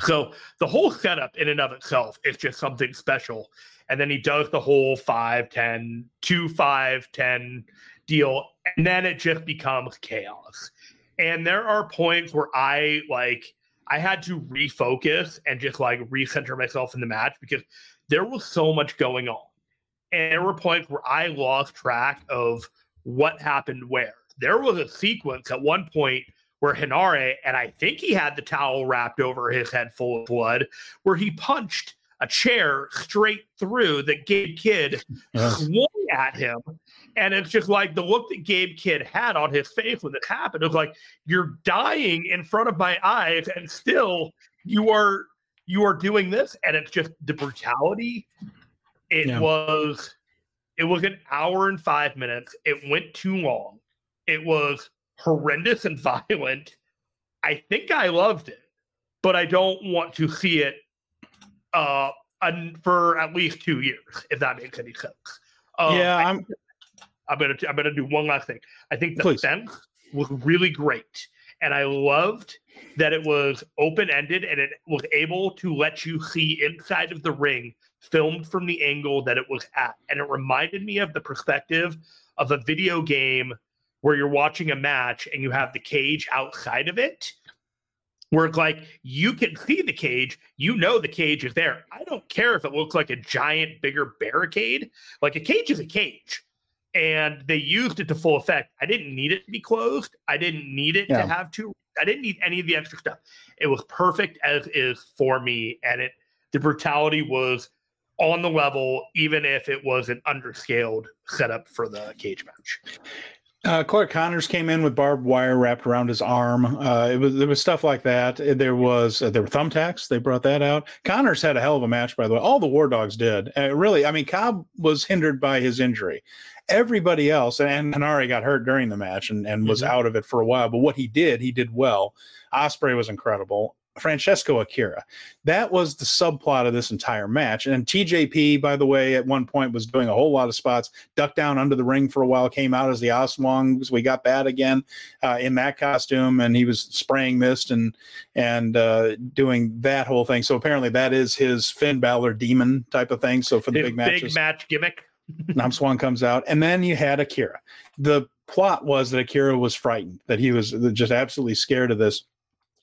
So the whole setup in and of itself is just something special. And then he does the whole 5-10, 2-5-10 deal, and then it just becomes chaos. And there are points where I had to refocus and just recenter myself in the match because there was so much going on. And there were points where I lost track of what happened where. There was a sequence at one point where HENARE, and I think he had the towel wrapped over his head full of blood, where he punched a chair straight through that Gabe Kidd swung at him. And it's just like the look that Gabe Kidd had on his face when it happened. It was like, you're dying in front of my eyes, and still you are doing this. And it's just the brutality. It was an hour and 5 minutes. It went too long. It was horrendous and violent. I think I loved it, but I don't want to see it for at least 2 years, if that makes any sense. I'm gonna do one last thing. I think the fence was really great, and I loved that it was open-ended and it was able to let you see inside of the ring, filmed from the angle that it was at. And it reminded me of the perspective of a video game where you're watching a match and you have the cage outside of it, where it's like, you can see the cage, the cage is there. I don't care if it looks like a giant, bigger barricade. Like, a cage is a cage. And they used it to full effect. I didn't need it to be closed. I didn't need it to have two. I didn't need any of the extra stuff. It was perfect as is for me. And the brutality was on the level, even if it was an underscaled setup for the cage match. Clark Connors came in with barbed wire wrapped around his arm. There was stuff like that. There were thumbtacks. They brought that out. Connors had a hell of a match, by the way. All the War Dogs did. Really, I mean, Cobb was hindered by his injury. Everybody else, and Henare got hurt during the match and was out of it for a while. But what he did well. Ospreay was incredible. Francesco Akira. That was the subplot of this entire match. And TJP, by the way, at one point was doing a whole lot of spots, ducked down under the ring for a while, came out as the Aswangs. We got that again in that costume, and he was spraying mist and doing that whole thing. So apparently that is his Finn Balor demon type of thing. So for the big matches. Big match gimmick. Nam Swan comes out, and then you had Akira. The plot was that Akira was frightened, that he was just absolutely scared of this.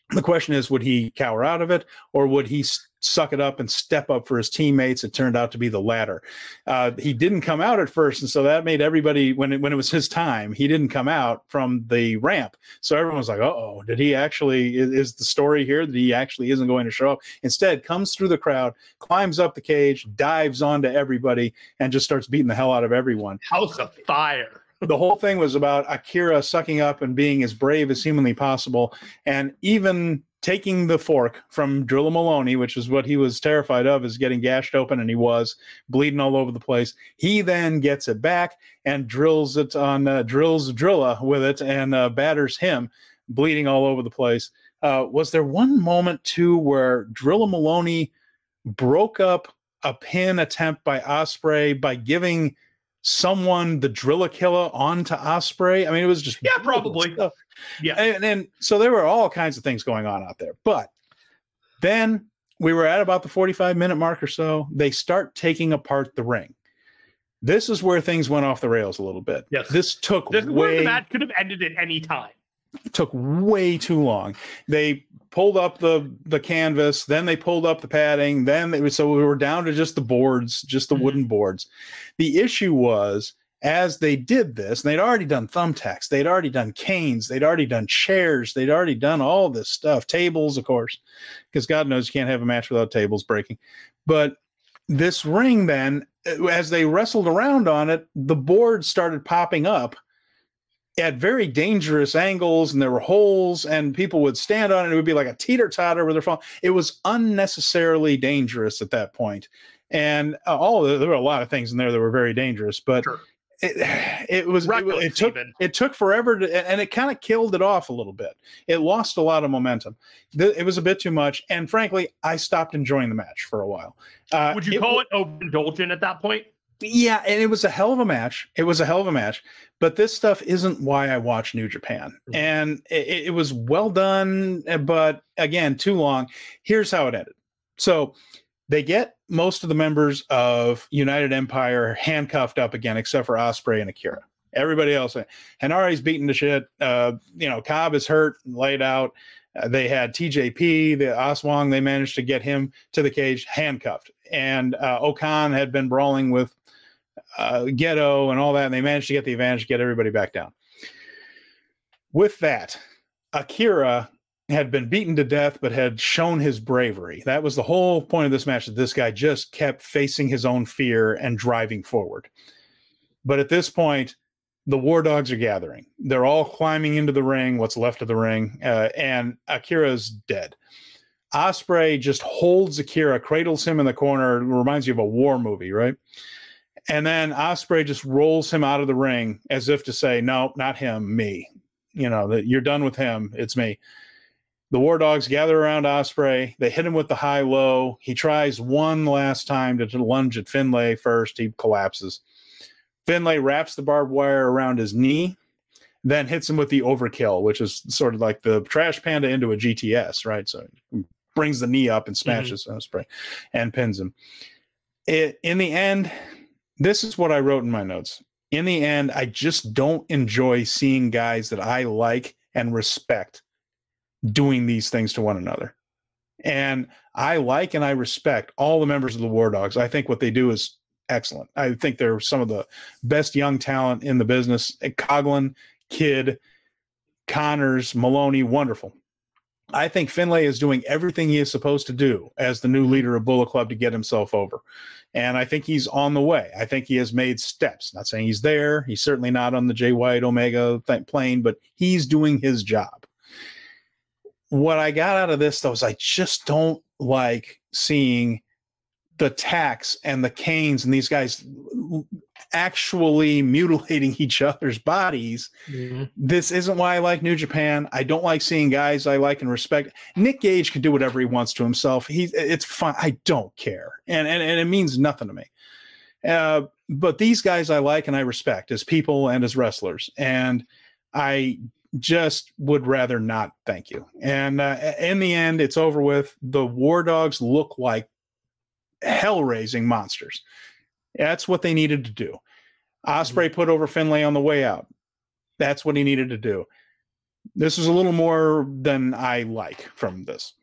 The question is, would he cower out of it, or would he suck it up and step up for his teammates? It turned out to be the latter. He didn't come out at first, and so that made everybody, when it was his time, he didn't come out from the ramp. So everyone was like, uh-oh, did he actually, is the story here that he actually isn't going to show up? Instead, comes through the crowd, climbs up the cage, dives onto everybody, and just starts beating the hell out of everyone. House of Fire. The whole thing was about Akira sucking up and being as brave as humanly possible, and even taking the fork from Drilla Moloney, which is what he was terrified of, is getting gashed open, and he was bleeding all over the place. He then gets it back and drills Drilla with it and batters him, bleeding all over the place. Was there one moment, too, where Drilla Moloney broke up a pin attempt by Ospreay by giving someone the Drilla Killer onto Ospreay? I mean, it was just probably stuff. And so there were all kinds of things going on out there. But then we were at about the 45-minute mark or so. They start taking apart the ring. This is where things went off the rails a little bit. Yes, this is where the match could have ended at any time. It took way too long. They pulled up the canvas, then they pulled up the padding, so we were down to just the boards, just the wooden boards. The issue was, as they did this, and they'd already done thumbtacks, they'd already done canes, they'd already done chairs, they'd already done all this stuff, tables, of course, because God knows you can't have a match without tables breaking. But this ring then, as they wrestled around on it, the boards started popping up at very dangerous angles, and there were holes, and people would stand on it, and it would be like a teeter-totter where they're falling. It was unnecessarily dangerous at that point. And there were a lot of things in there that were very dangerous, but It took forever to, and it kind of killed it off a little bit. It lost a lot of momentum. It was a bit too much, and frankly, I stopped enjoying the match for a while. Would you call it overindulgent at that point? Yeah, and it was a hell of a match. It was a hell of a match, but this stuff isn't why I watch New Japan. Mm-hmm. And it was well done, but again, too long. Here's how it ended. So they get most of the members of United Empire handcuffed up again, except for Ospreay and Akira. Everybody else, HENARE's beaten to shit. Cobb is hurt and laid out. They had TJP, the Oswang. They managed to get him to the cage handcuffed. And O-Khan had been brawling with Gedo and all that, and they managed to get the advantage, get everybody back down. With that, Akira had been beaten to death, but had shown his bravery. That was the whole point of this match, that this guy just kept facing his own fear and driving forward. But at this point, the War Dogs are gathering. They're all climbing into the ring, what's left of the ring, and Akira's dead. Ospreay just holds Akira, cradles him in the corner. It reminds you of a war movie, right? And then Ospreay just rolls him out of the ring as if to say, no, not him, me. That you're done with him, it's me. The War Dogs gather around Ospreay. They hit him with the high-low. He tries one last time to lunge at Finlay first. He collapses. Finlay wraps the barbed wire around his knee, then hits him with the overkill, which is sort of like the Trash Panda into a GTS, right? So he brings the knee up and smashes Ospreay and pins him. In the end, this is what I wrote in my notes. In the end, I just don't enjoy seeing guys that I like and respect doing these things to one another. And I like and I respect all the members of the War Dogs. I think what they do is excellent. I think they're some of the best young talent in the business. Coughlin, Kidd, Connors, Moloney, wonderful. I think Finlay is doing everything he is supposed to do as the new leader of Bullet Club to get himself over. And I think he's on the way. I think he has made steps. Not saying he's there. He's certainly not on the Jay White Omega plane, but he's doing his job. What I got out of this, though, is I just don't like seeing the Tacks and the Canes and these guys actually mutilating each other's bodies. Mm-hmm. This isn't why I like New Japan. I don't like seeing guys I like and respect. Nick Gage can do whatever he wants to himself. It's fine. I don't care. And it means nothing to me. But these guys I like and I respect as people and as wrestlers. And I just would rather not, thank you. And in the end, it's over with. The War Dogs look like hell-raising monsters. That's what they needed to do. Ospreay put over Finlay on the way out. That's what he needed to do. This is a little more than I like from this.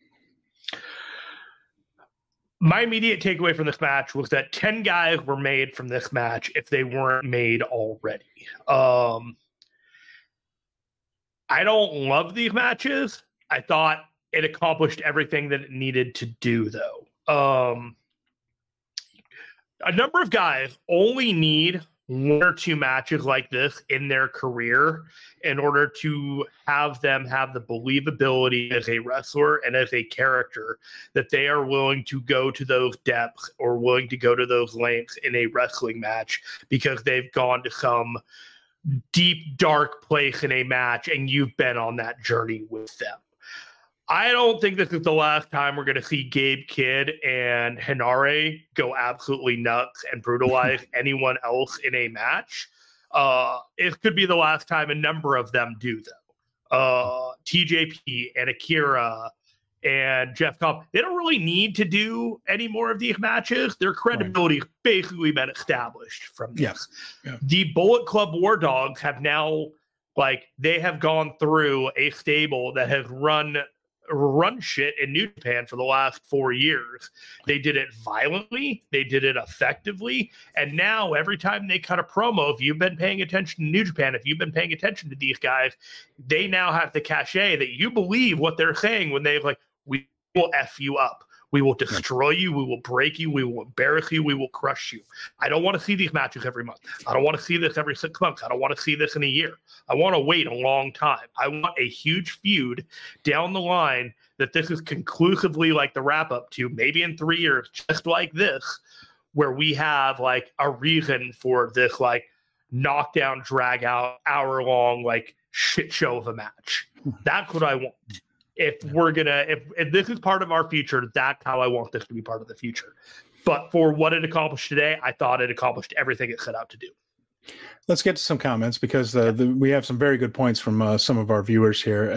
My immediate takeaway from this match was that 10 guys were made from this match if they weren't made already. I don't love these matches. I thought it accomplished everything that it needed to do, though. A number of guys only need one or two matches like this in their career in order to have them have the believability as a wrestler and as a character that they are willing to go to those depths or willing to go to those lengths in a wrestling match because they've gone to some deep, dark place in a match, and you've been on that journey with them. I don't think this is the last time we're going to see Gabe Kidd and HENARE go absolutely nuts and brutalize anyone else in a match. It could be the last time a number of them do, though. TJP and Akira and Jeff Cobb, they don't really need to do any more of these matches. Their credibility has basically been established from this. Yes. Yeah. The Bullet Club War Dogs have now, they have gone through a stable that has run shit in New Japan for the last 4 years. They did it violently. They did it effectively. And now every time they cut a promo, if you've been paying attention to New Japan, if you've been paying attention to these guys, they now have the cachet that you believe what they're saying when they're like, we will F you up. We will destroy you. We will break you. We will embarrass you. We will crush you. I don't want to see these matches every month. I don't want to see this every 6 months. I don't want to see this in a year. I want to wait a long time. I want a huge feud down the line that this is conclusively like the wrap up to, maybe in 3 years, just like this, where we have a reason for this, knockdown, drag out, hour long, like shit show of a match. That's what I want. If we're gonna, if this is part of our future, that's how I want this to be part of the future. But for what it accomplished today, I thought it accomplished everything it set out to do. Let's get to some comments because we have some very good points from some of our viewers here.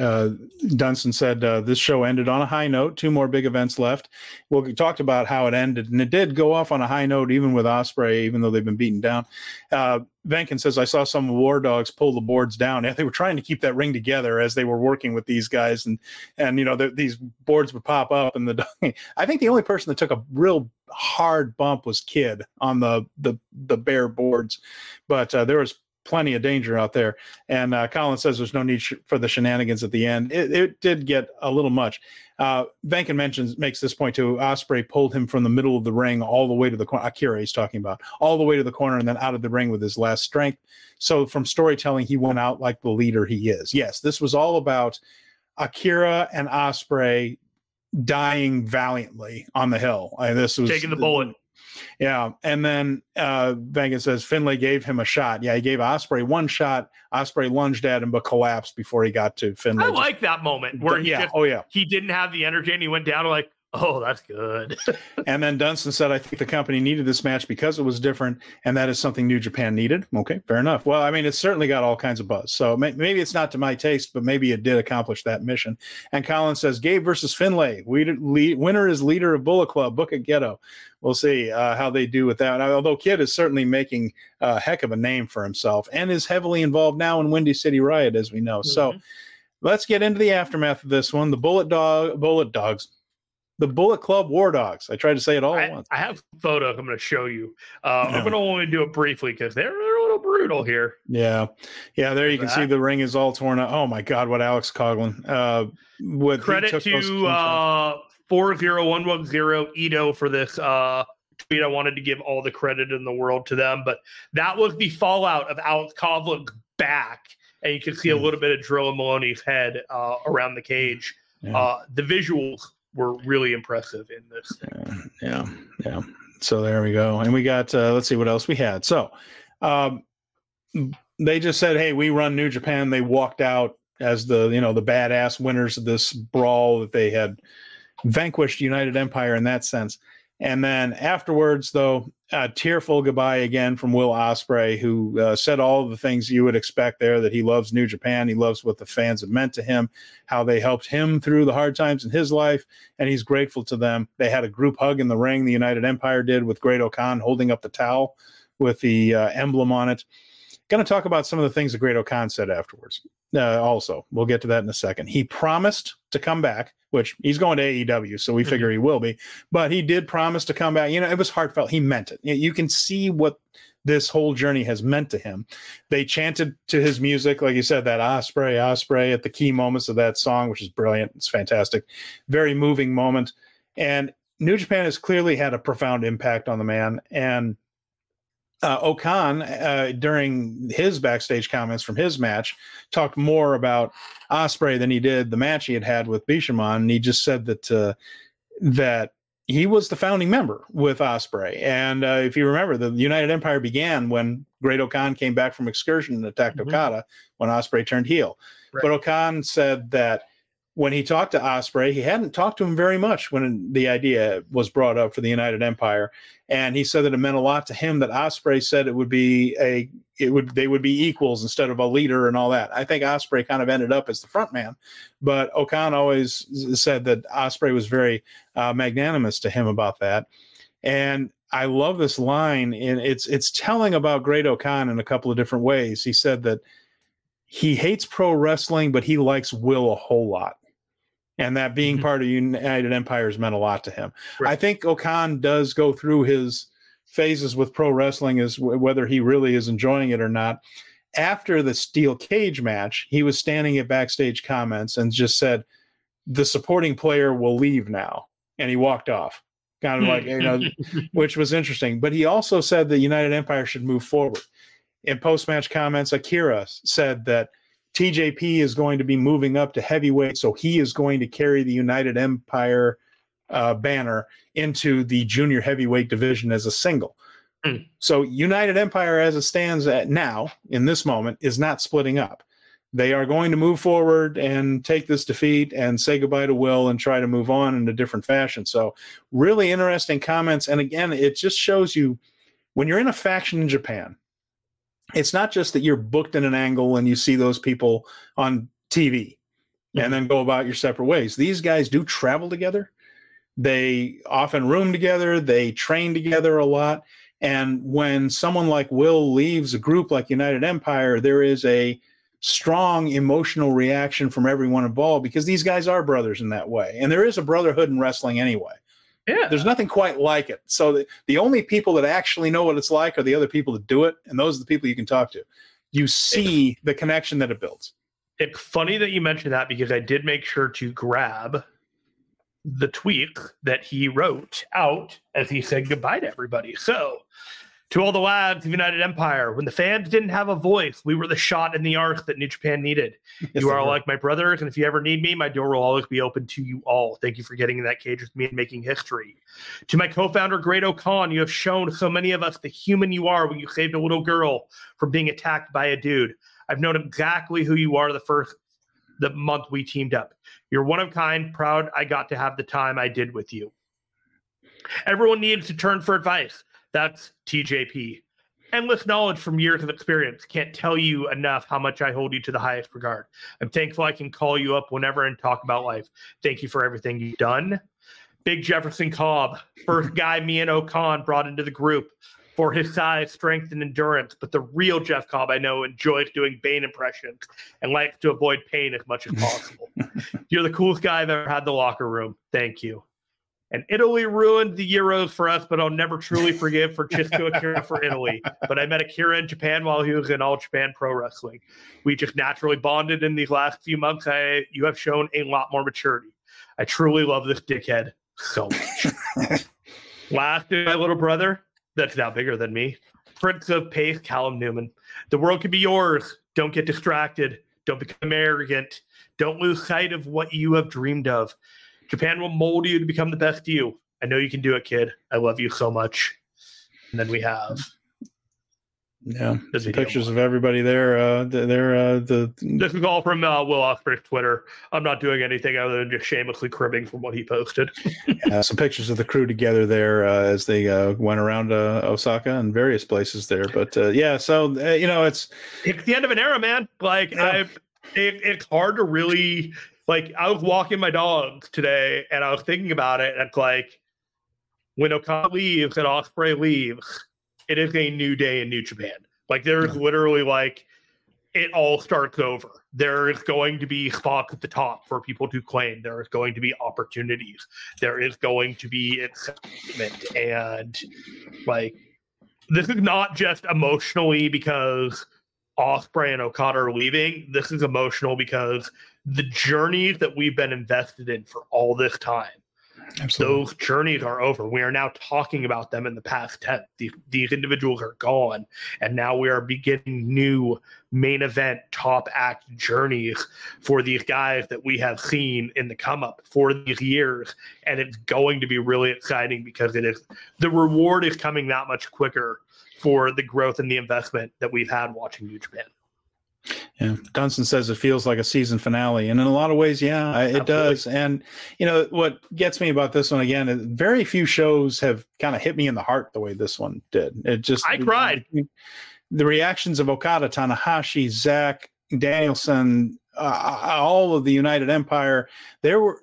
Dunstan said, this show ended on a high note. Two more big events left. Well, we talked about how it ended, and it did go off on a high note, even with Ospreay, even though they've been beaten down. Venkin says, I saw some War Dogs pull the boards down. They were trying to keep that ring together as they were working with these guys. And you know, these boards would pop up. And I think the only person that took a real hard bump was Kidd on the bare boards. But there was plenty of danger out there. And Colin says there's no need for the shenanigans at the end. It did get a little much. Venkin makes this point too. Ospreay pulled him from the middle of the ring all the way to the corner. Akira, he's talking about, all the way to the corner and then out of the ring with his last strength. So from storytelling, he went out like the leader he is. Yes, this was all about Akira and Ospreay dying valiantly on the hill. This was taking the bullet. Yeah, and then Venkin says Finlay gave him a shot. Yeah, he gave Ospreay one shot. Ospreay lunged at him but collapsed before he got to Finlay. I like that moment where he didn't have the energy and he went down like, oh, that's good. And then Dunstan said, I think the company needed this match because it was different, and that is something New Japan needed. Okay, fair enough. Well, I mean, it certainly got all kinds of buzz. So maybe it's not to my taste, but maybe it did accomplish that mission. And Colin says, Gabe versus Finlay. Winner is leader of Bullet Club. Book at Ghetto. We'll see how they do with that. Although Kidd is certainly making a heck of a name for himself and is heavily involved now in Windy City Riot, as we know. Mm-hmm. So let's get into the aftermath of this one. The The Bullet Club War Dogs. I tried to say it all at once. I have a photo I'm going to show you. I'm going to only do it briefly because they're a little brutal here. Yeah. There you can see the ring is all torn up. Oh my God, what Alex Coughlin. Credit to 40110 Ito for this tweet. I wanted to give all the credit in the world to them, but that was the fallout of Alex Coughlin's back, and you can see a little bit of Drilla Moloney's head around the cage. Yeah. The visuals were really impressive in this thing. Yeah. So there we go. And we got, let's see what else we had. So they just said, hey, we run New Japan. They walked out as the badass winners of this brawl that they had vanquished United Empire in that sense. And then afterwards, though, a tearful goodbye again from Will Ospreay, who said all the things you would expect there, that he loves New Japan, he loves what the fans have meant to him, how they helped him through the hard times in his life, and he's grateful to them. They had a group hug in the ring, the United Empire did, with Great O-Khan holding up the towel with the emblem on it. Going to talk about some of the things that Great O-Khan said afterwards. Also, we'll get to that in a second. He promised to come back, which he's going to AEW, so we figure he will be. But he did promise to come back. You know, it was heartfelt. He meant it. You can see what this whole journey has meant to him. They chanted to his music, like you said, that Ospreay, Ospreay at the key moments of that song, which is brilliant. It's fantastic. Very moving moment. And New Japan has clearly had a profound impact on the man. And Okan, during his backstage comments from his match, talked more about Ospreay than he did the match he had with Bishamon, and he just said that he was the founding member with Ospreay. And if you remember, the United Empire began when Great O-Khan came back from excursion and attacked Okada when Ospreay turned heel. Right. But Okan said that when he talked to Ospreay, he hadn't talked to him very much when the idea was brought up for the United Empire. And he said that it meant a lot to him that Ospreay said it would be they would be equals instead of a leader and all that. I think Ospreay kind of ended up as the front man, but Okan always said that Ospreay was very magnanimous to him about that. And I love this line, and it's telling about Great O-Khan in a couple of different ways. He said that he hates pro wrestling, but he likes Will a whole lot. And that being part of United Empire has meant a lot to him. Right. I think Okan does go through his phases with pro wrestling, is whether he really is enjoying it or not. After the steel cage match, he was standing at backstage comments and just said, the supporting player will leave now. And he walked off, kind of like, which was interesting. But he also said that United Empire should move forward. In post-match comments, Akira said that TJP is going to be moving up to heavyweight, so he is going to carry the United Empire banner into the junior heavyweight division as a single. So United Empire, as it stands at now, in this moment, is not splitting up. They are going to move forward and take this defeat and say goodbye to Will and try to move on in a different fashion. So really interesting comments. And again, it just shows you when you're in a faction in Japan, it's not just that you're booked in an angle and you see those people on TV and then go about your separate ways. These guys do travel together. They often room together. They train together a lot. And when someone like Will leaves a group like United Empire, there is a strong emotional reaction from everyone involved because these guys are brothers in that way. And there is a brotherhood in wrestling anyway. Yeah. There's nothing quite like it. So the only people that actually know what it's like are the other people that do it. And those are the people you can talk to. You see the connection that it builds. It's funny that you mentioned that because I did make sure to grab the tweet that he wrote out as he said goodbye to everybody. So, to all the lads of United Empire, when the fans didn't have a voice, we were the shot in the arse that New Japan needed. You are all like my brothers, and if you ever need me, my door will always be open to you all. Thank you for getting in that cage with me and making history. To my co-founder, Great O-Khan, you have shown so many of us the human you are when you saved a little girl from being attacked by a dude. I've known exactly who you are the month we teamed up. You're one of kind, proud I got to have the time I did with you. Everyone needs to turn for advice. That's TJP. Endless knowledge from years of experience. Can't tell you enough how much I hold you to the highest regard. I'm thankful I can call you up whenever and talk about life. Thank you for everything you've done. Big Jefferson Cobb, first guy me and O'Khan brought into the group for his size, strength, and endurance. But the real Jeff Cobb, I know, enjoys doing Bane impressions and likes to avoid pain as much as possible. You're the coolest guy I've ever had in the locker room. Thank you. And Italy ruined the Euros for us, but I'll never truly forgive for Chisco Akira for Italy. But I met Akira in Japan while he was in All Japan Pro Wrestling. We just naturally bonded in these last few months. You have shown a lot more maturity. I truly love this dickhead so much. Last, my little brother, that's now bigger than me, Prince of Pace, Callum Newman. The world can be yours. Don't get distracted. Don't become arrogant. Don't lose sight of what you have dreamed of. Japan will mold you to become the best you. I know you can do it, kid. I love you so much. And then we have the pictures of everybody there. This is all from Will Ospreay's Twitter. I'm not doing anything other than just shamelessly cribbing from what he posted. Some pictures of the crew together there as they went around Osaka and various places there. But it's the end of an era, man. Like it's hard to really. Like, I was walking my dog today, and I was thinking about it, and it's like, when Okada leaves and Ospreay leaves, it is a new day in New Japan. Like, there's literally, like, it all starts over. There is going to be spots at the top for people to claim. There is going to be opportunities. There is going to be excitement. And, like, this is not just emotionally because Ospreay and Okada are leaving. This is emotional because the journeys that we've been invested in for all this time, absolutely, those journeys are over. We are now talking about them in the past tense. These individuals are gone, and now we are beginning new main event top act journeys for these guys that we have seen in the come up for these years, and it's going to be really exciting because it is, the reward is coming that much quicker for the growth and the investment that we've had watching New Japan. Yeah, Dunstan says it feels like a season finale, and in a lot of ways, it does. And you know what gets me about this one again is very few shows have kind of hit me in the heart the way this one did. It just I cried. The reactions of Okada, Tanahashi, Zack, Danielson, all of the United Empire. Goto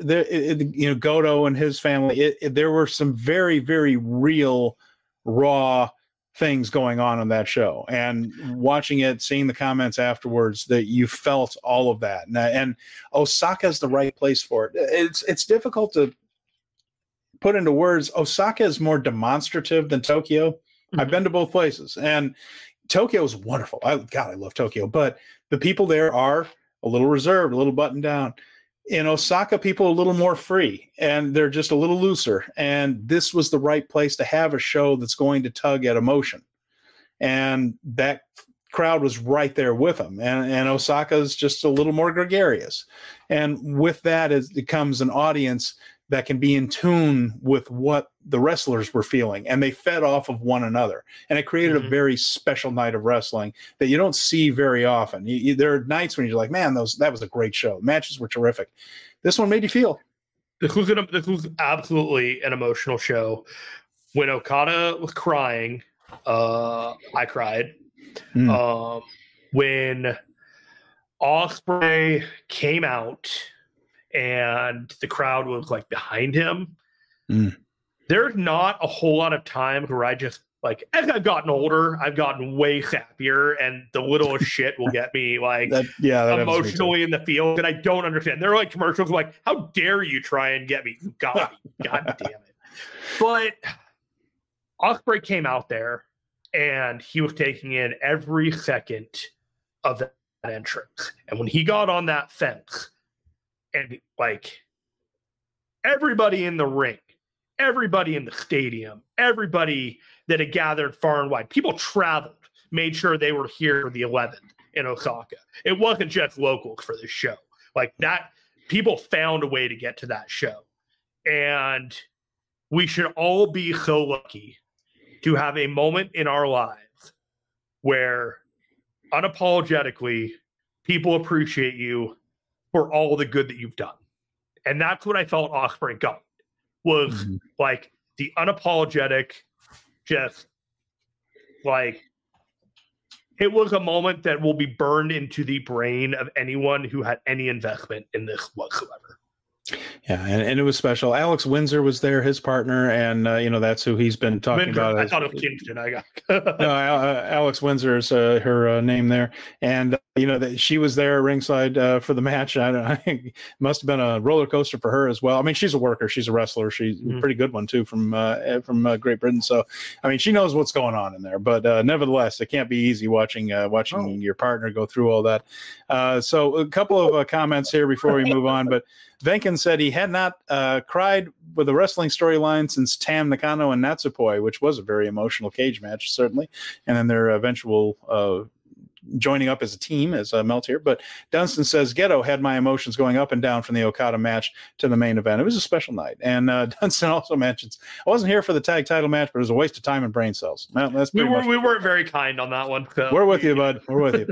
and his family. There were some very, very real, raw things going on that show, and watching it, seeing the comments afterwards, that you felt all of that. And Osaka's the right place for it. It's difficult to put into words. Osaka is more demonstrative than Tokyo. Mm-hmm. I've been to both places, and Tokyo is wonderful. I love Tokyo, but the people there are a little reserved, a little buttoned down. In Osaka, people are a little more free, and they're just a little looser. And this was the right place to have a show that's going to tug at emotion. And that crowd was right there with them. And Osaka's just a little more gregarious. And with that, it comes an audience that can be in tune with what the wrestlers were feeling, and they fed off of one another, and it created a very special night of wrestling that you don't see very often. There are nights when you're like, man, that was a great show. Matches were terrific. This one made you feel. This was absolutely an emotional show. When Okada was crying, I cried. When Ospreay came out and the crowd was like behind him, there's not a whole lot of times where I just, like, as I've gotten older, I've gotten way happier, and the littlest shit will get me like that emotionally in the field that I don't understand. There are like commercials like, how dare you try and get me? You got me. God damn it. But Ospreay came out there and he was taking in every second of that entrance. And when he got on that fence, and like everybody in the ring, everybody in the stadium, everybody that had gathered far and wide, people traveled, made sure they were here for the 11th in Osaka. It wasn't just locals for this show. Like that, people found a way to get to that show. And we should all be so lucky to have a moment in our lives where unapologetically people appreciate you for all the good that you've done. And that's what I felt Ospreay got, was like the unapologetic, just like, it was a moment that will be burned into the brain of anyone who had any investment in this whatsoever. Yeah, and it was special. Alex Windsor was there, his partner, and that's who he's been talking about. I thought it was Kingston. Alex Windsor is her name there, and she was there ringside for the match. It must have been a roller coaster for her as well. I mean, she's a worker, she's a wrestler, she's a pretty good one too from Great Britain. So, I mean, she knows what's going on in there. But nevertheless, it can't be easy watching your partner go through all that. So, a couple of comments here before we move on, but. Venkin said he had not cried with a wrestling storyline since Tam Nakano and Natsupoi, which was a very emotional cage match, certainly, and then their eventual joining up as a team as a melt here. But Dunstan says, Gedo had my emotions going up and down from the Okada match to the main event. It was a special night. And Dunstan also mentions, I wasn't here for the tag title match, but it was a waste of time and brain cells. Well, we weren't very kind on that one. So. We're with you, bud. We're with you.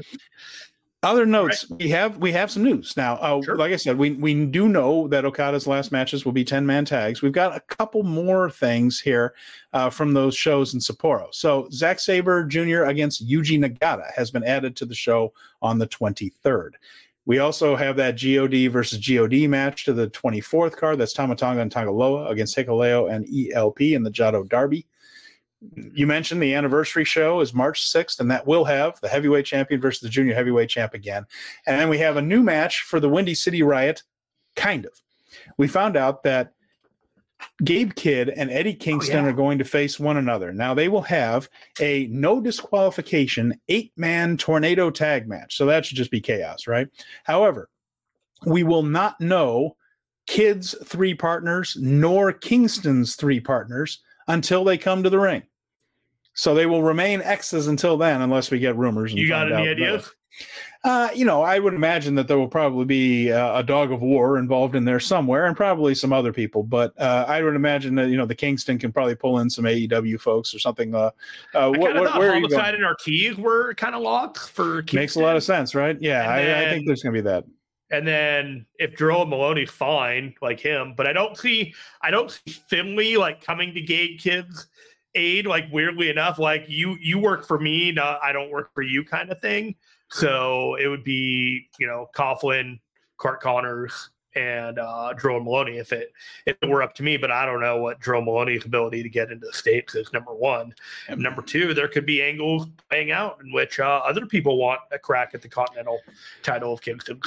Other notes, right. we have some news now. Like I said, we do know that Okada's last matches will be 10-man tags. We've got a couple more things here from those shows in Sapporo. So Zack Sabre Jr. against Yuji Nagata has been added to the show on the 23rd. We also have that GOD versus GOD match to the 24th card. That's Tama Tonga and Tonga Loa against Hikuleo and ELP in the Jado Derby. You mentioned the anniversary show is March 6th, and that will have the heavyweight champion versus the junior heavyweight champ again. And then we have a new match for the Windy City Riot, kind of. We found out that Gabe Kidd and Eddie Kingston are going to face one another. Now, they will have a no disqualification 8-man tornado tag match. So that should just be chaos, right? However, we will not know Kidd's three partners nor Kingston's three partners until they come to the ring. So they will remain X's until then, unless we get rumors. You got any ideas? I would imagine that there will probably be a dog of war involved in there somewhere, and probably some other people. But I would imagine that the Kingston can probably pull in some AEW folks or something. Where are you going? And our keys were kind of locked for Kingston. Makes a lot of sense, right? Yeah, I think there's going to be that. And then if Drilla Moloney's fine, like him, but I don't see Finlay like coming to Gabe Kidd's aid, like weirdly enough, like you work for me, not I don't work for you kind of thing. So it would be, Coughlin, Clark Connors, and Drilla Moloney if it were up to me, but I don't know what Drilla Moloney's ability to get into the States is, number one. And number two, there could be angles playing out in which other people want a crack at the continental title of Kingston.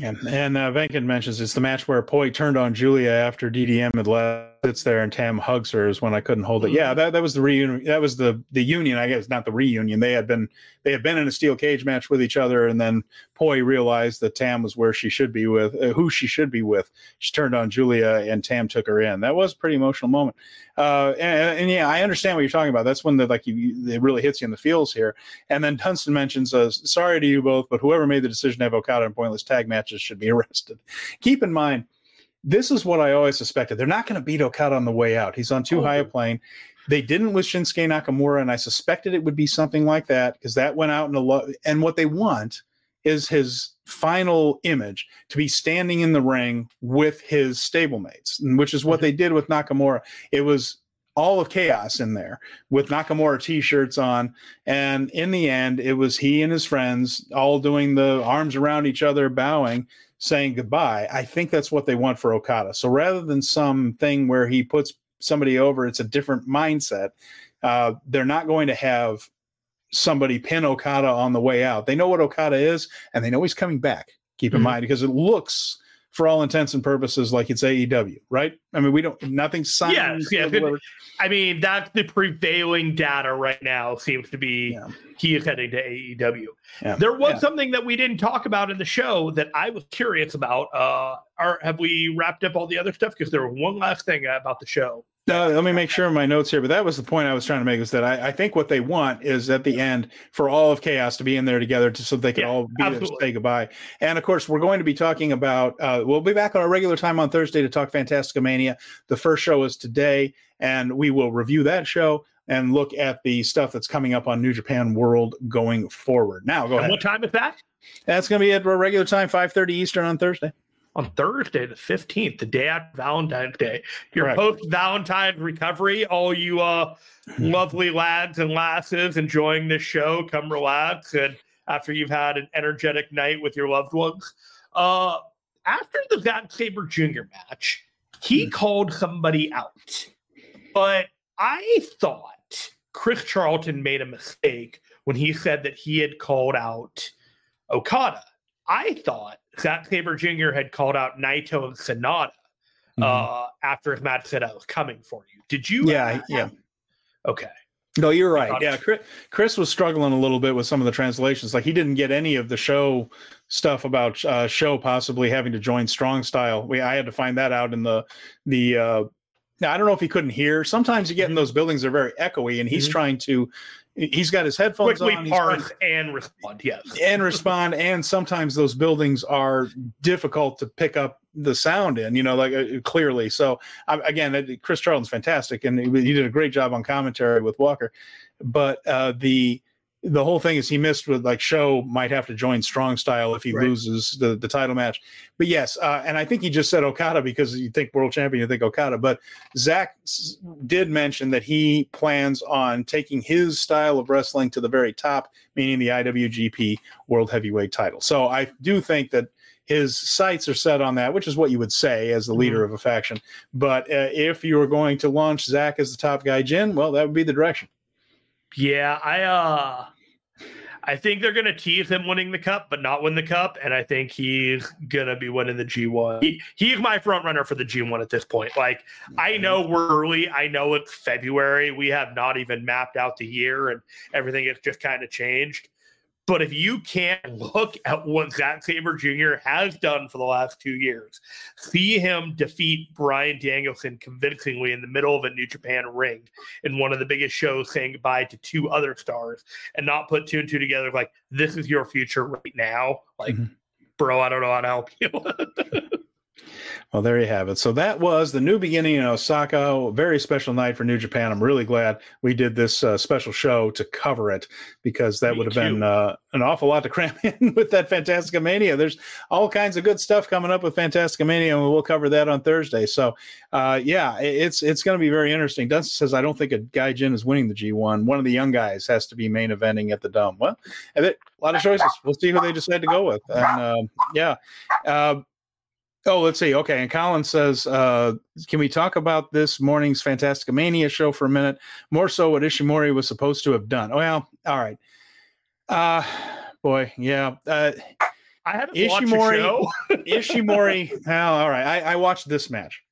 Yeah. And Venkin mentions it's the match where Poi turned on Julia after DDM had left. Sits there and Tam hugs her is when I couldn't hold it. Yeah, that was the reunion. That was the union, I guess, not the reunion. They had been in a steel cage match with each other, and then Poi realized that Tam was where she should be with who she should be with. She turned on Julia, and Tam took her in. That was a pretty emotional moment. And yeah, I understand what you're talking about. That's when it really hits you in the feels here. And then Dunstan mentions, "Sorry to you both, but whoever made the decision to have Okada and pointless tag matches should be arrested." Keep in mind, this is what I always suspected. They're not going to beat Okada on the way out. He's on too high a plane. They didn't with Shinsuke Nakamura, and I suspected it would be something like that because that went out in a lot. And what they want is his final image to be standing in the ring with his stablemates, which is what they did with Nakamura. It was all of chaos in there with Nakamura t-shirts on. And in the end, it was he and his friends all doing the arms around each other, bowing, saying goodbye. I think that's what they want for Okada. So rather than something where he puts somebody over, it's a different mindset. They're not going to have somebody pin Okada on the way out. They know what Okada is, and they know he's coming back. Keep in mind, because it looks, for all intents and purposes, like it's AEW, right? I mean, we don't, nothing's signed. I mean, that's the prevailing data right now seems to be he is heading to AEW. There was something that we didn't talk about in the show that I was curious about. Have we wrapped up all the other stuff? Because there was one last thing about the show. Let me make sure of my notes here, but that was the point I was trying to make, is that I think what they want is at the end for all of chaos to be in there together so they can all be there to say goodbye. And of course, we're going to be talking about, we'll be back on our regular time on Thursday to talk Fantasticomania. The first show is today, and we will review that show and look at the stuff that's coming up on New Japan World going forward. Now, go ahead. What time is that? That's going to be at our regular time, 5:30 Eastern on Thursday. On Thursday, the 15th, the day after Valentine's Day, your post-Valentine's recovery, all you lovely lads and lasses enjoying this show, come relax. And after you've had an energetic night with your loved ones, after the Zack Sabre Jr. match, he called somebody out. But I thought Chris Charlton made a mistake when he said that he had called out Okada. I thought Zack Sabre Jr. had called out Naito and Sonata after his match said, I was coming for you. Did you? Yeah. Okay. No, you're right. Yeah, Chris was struggling a little bit with some of the translations. Like, he didn't get any of the show stuff about Sho possibly having to join Strong Style. I had to find that out in the now, I don't know if he couldn't hear. Sometimes you get in those buildings, they're very echoey, and he's trying to – he's got his headphones on. Quickly parse and respond, and respond, and sometimes those buildings are difficult to pick up the sound in, you know, like clearly. So, again, Chris Charlton's fantastic, and he did a great job on commentary with Walker. But the whole thing is he missed with, like, Sho might have to join Strong Style if he loses the title match. But yes, and I think he just said Okada because you think world champion, you think Okada. But Zach did mention that he plans on taking his style of wrestling to the very top, meaning the IWGP World Heavyweight title. So I do think that his sights are set on that, which is what you would say as the leader of a faction. But if you were going to launch Zach as the top guy, Jin, well, that would be the direction. Yeah, I think they're going to tease him winning the cup, but not win the cup, and I think he's going to be winning the G1. He's my front runner for the G1 at this point. Like, I know we're early. I know it's February. We have not even mapped out the year, and everything has just kind of changed. But if you can't look at what Zack Sabre Jr. has done for the last 2 years, see him defeat Bryan Danielson convincingly in the middle of a New Japan ring in one of the biggest shows, saying goodbye to two other stars, and not put two and two together, like, this is your future right now. Like, bro, I don't know how to help you. Well, there you have it. So that was the New Beginning in Osaka. A very special night for New Japan. I'm really glad we did this special show to cover it, because that would have been an awful lot to cram in with that Fantasticomania. There's all kinds of good stuff coming up with Fantasticomania, and we'll cover that on Thursday. So, yeah, it's going to be very interesting. Dustin says, I don't think a Gaijin is winning the G1. One of the young guys has to be main eventing at the Dome. Well, a lot of choices. We'll see who they decide to go with. And, yeah. Oh, let's see. Okay. And Colin says, can we talk about this morning's Fantasticomania show for a minute? More so what Ishimori was supposed to have done. Well, all right. Boy, yeah. I haven't watched the show. Ishimori. All right. I watched this match.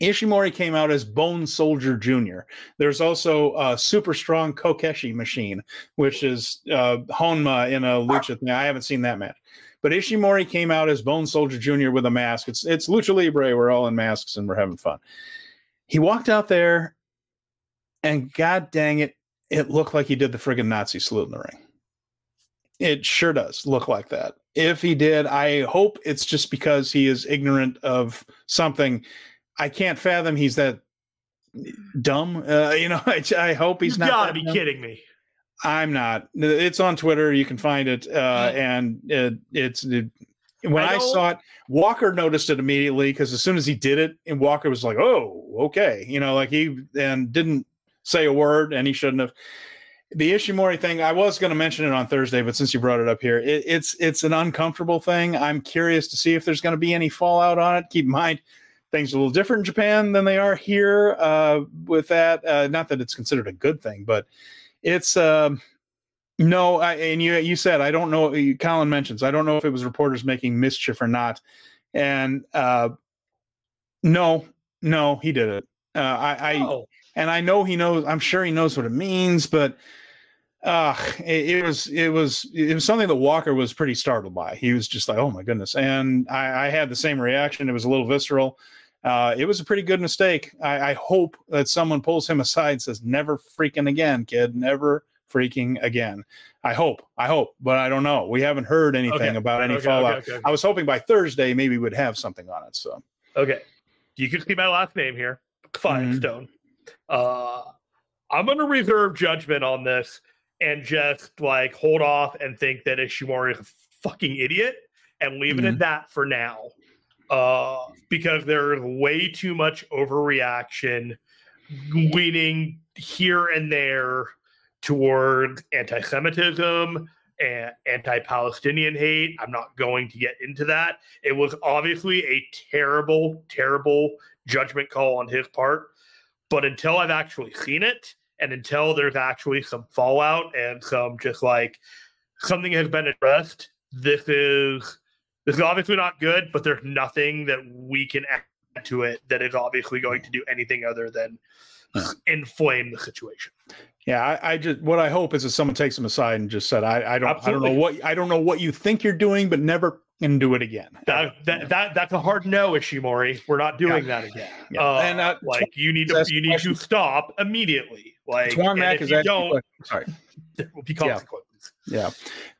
Ishimori came out as Bone Soldier Jr. There's also a super strong Kokeshi machine, which is Honma in a lucha thing. I haven't seen that match. But Ishimori came out as Bone Soldier Jr. with a mask. It's Lucha Libre. We're all in masks and we're having fun. He walked out there, and god dang it looked like he did the friggin' Nazi salute in the ring. It sure does look like that. If he did, I hope it's just because he is ignorant of something. I can't fathom he's that dumb. I hope he's not. You gotta be kidding me. I'm not. It's on Twitter. You can find it. When I saw it, Walker noticed it immediately because as soon as he did it, and Walker was like, "Oh, okay," and didn't say a word, and he shouldn't have. The Ishimori thing, I was going to mention it on Thursday, but since you brought it up here, it's an uncomfortable thing. I'm curious to see if there's going to be any fallout on it. Keep in mind, things are a little different in Japan than they are here with that. Not that it's considered a good thing, but it's you said, I don't know. Colin mentions, I don't know if it was reporters making mischief or not. And no, he did it. And I know he knows, I'm sure he knows what it means, but it was something that Walker was pretty startled by. He was just like, "Oh my goodness." And I had the same reaction. It was a little visceral. It was a pretty good mistake. I hope that someone pulls him aside and says, "Never freaking again, kid. Never freaking again." I hope, but I don't know. We haven't heard anything about any fallout. Okay. I was hoping by Thursday, maybe we'd have something on it. So, okay. You can see my last name here. Firestone. I'm going to reserve judgment on this and just like hold off and think that Ishimori is a fucking idiot and leave it at that for now. Because there is way too much overreaction leaning here and there toward anti-Semitism and anti-Palestinian hate. I'm not going to get into that. It was obviously a terrible, terrible judgment call on his part. But until I've actually seen it and until there's actually some fallout and some just like something has been addressed, this is obviously not good, but there's nothing that we can add to it that is obviously going to do anything other than inflame the situation. Yeah, I just what I hope is that someone takes him aside and just said, I don't know what you think you're doing, but never can do it again. That's a hard no, Ishimori. We're not doing that again. Yeah. You need to stop immediately. Like, if you don't, sorry, there will be consequences. Yeah.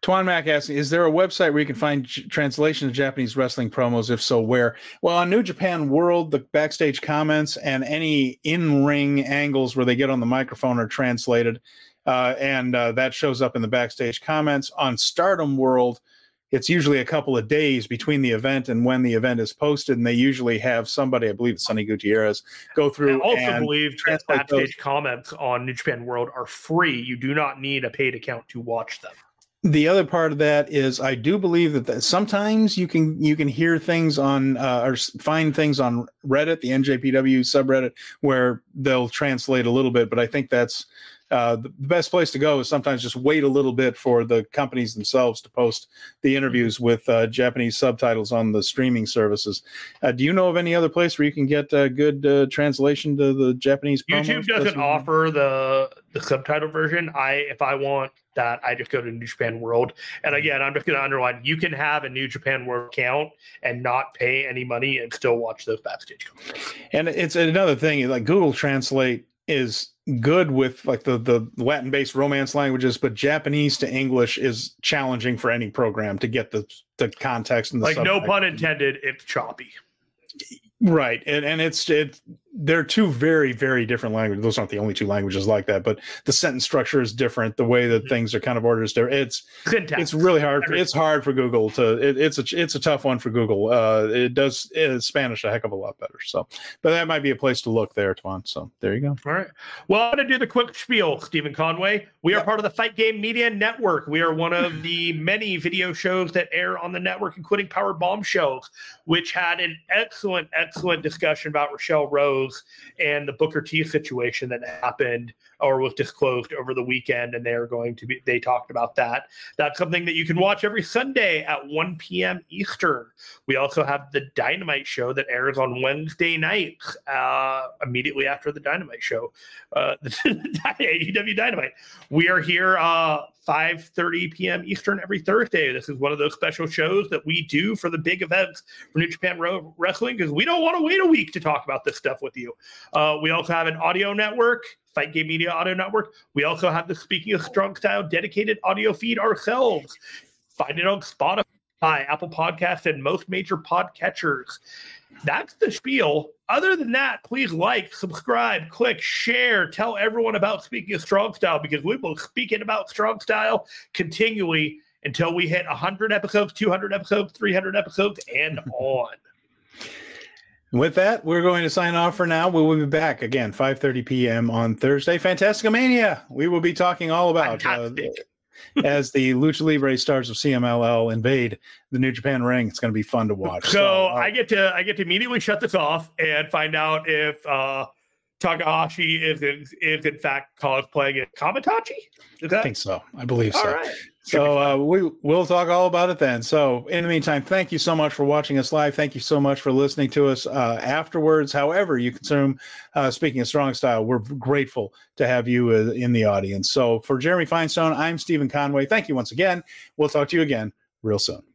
Twan Mack asking, is there a website where you can find translation of Japanese wrestling promos? If so, where? Well, on New Japan World, the backstage comments and any in-ring angles where they get on the microphone are translated. And that shows up in the backstage comments. On Stardom World, it's usually a couple of days between the event and when the event is posted, and they usually have somebody, I believe it's Sonny Gutierrez, go through. I also believe backstage comments on New Japan World are free. You do not need a paid account to watch them. The other part of that is I do believe that sometimes you can hear things on or find things on Reddit, the NJPW subreddit, where they'll translate a little bit, but I think that's the best place to go is sometimes just wait a little bit for the companies themselves to post the interviews with Japanese subtitles on the streaming services. Do you know of any other place where you can get a good translation to the Japanese? YouTube doesn't offer the subtitle version. If I want that, I just go to New Japan World. And again, I'm just going to underline, you can have a New Japan World account and not pay any money and still watch those backstage comments. And it's another thing, like Google Translate is good with like the Latin-based Romance languages, but Japanese to English is challenging for any program to get the context and the subject. No pun intended, it's choppy. Right. And they're two very, very different languages. Those aren't the only two languages like that, but the sentence structure is different. The way that things are kind of ordered is different. It's really hard. It's hard for Google it's a tough one for Google. It does Spanish a heck of a lot better. So, but that might be a place to look there, Twan. So there you go. All right. Well, I'm going to do the quick spiel, Stephen Conway. We are part of the Fight Game Media Network. We are one of the many video shows that air on the network, including Power Bomb shows, which had an excellent discussion about Rochelle Rose and the Booker T situation that happened or was disclosed over the weekend, and they talked about that. That's something that you can watch every Sunday at 1 p.m. Eastern. We also have the Dynamite show that airs on Wednesday nights immediately after the Dynamite show, the AEW Dynamite. We are here 5:30 p.m. Eastern every Thursday. This is one of those special shows that we do for the big events for New Japan Wrestling because we don't want to wait a week to talk about this stuff with you. We also have an audio network, Fight Game Media Audio Network. We also have the Speaking of Strong Style dedicated audio feed ourselves. Find it on Spotify, Apple Podcasts, and most major podcatchers. That's the spiel. Other than that, please like, subscribe, click, share, tell everyone about Speaking of Strong Style, because we will speak it about Strong Style continually until we hit 100 episodes, 200 episodes, 300 episodes, and on. With that, we're going to sign off for now. We will be back again, 5:30 p.m. on Thursday. Fantasticomania! We will be talking all about as the Lucha Libre stars of CMLL invade the New Japan ring. It's going to be fun to watch. So I get to immediately shut this off and find out if Tanahashi is in fact cosplaying at Kamitachi. I think so. I believe so. All right. So we'll talk all about it then. So in the meantime, thank you so much for watching us live. Thank you so much for listening to us afterwards. However you consume Speaking of Strong Style, we're grateful to have you in the audience. So for Jeremy Finestone, I'm Stephen Conway. Thank you once again. We'll talk to you again real soon.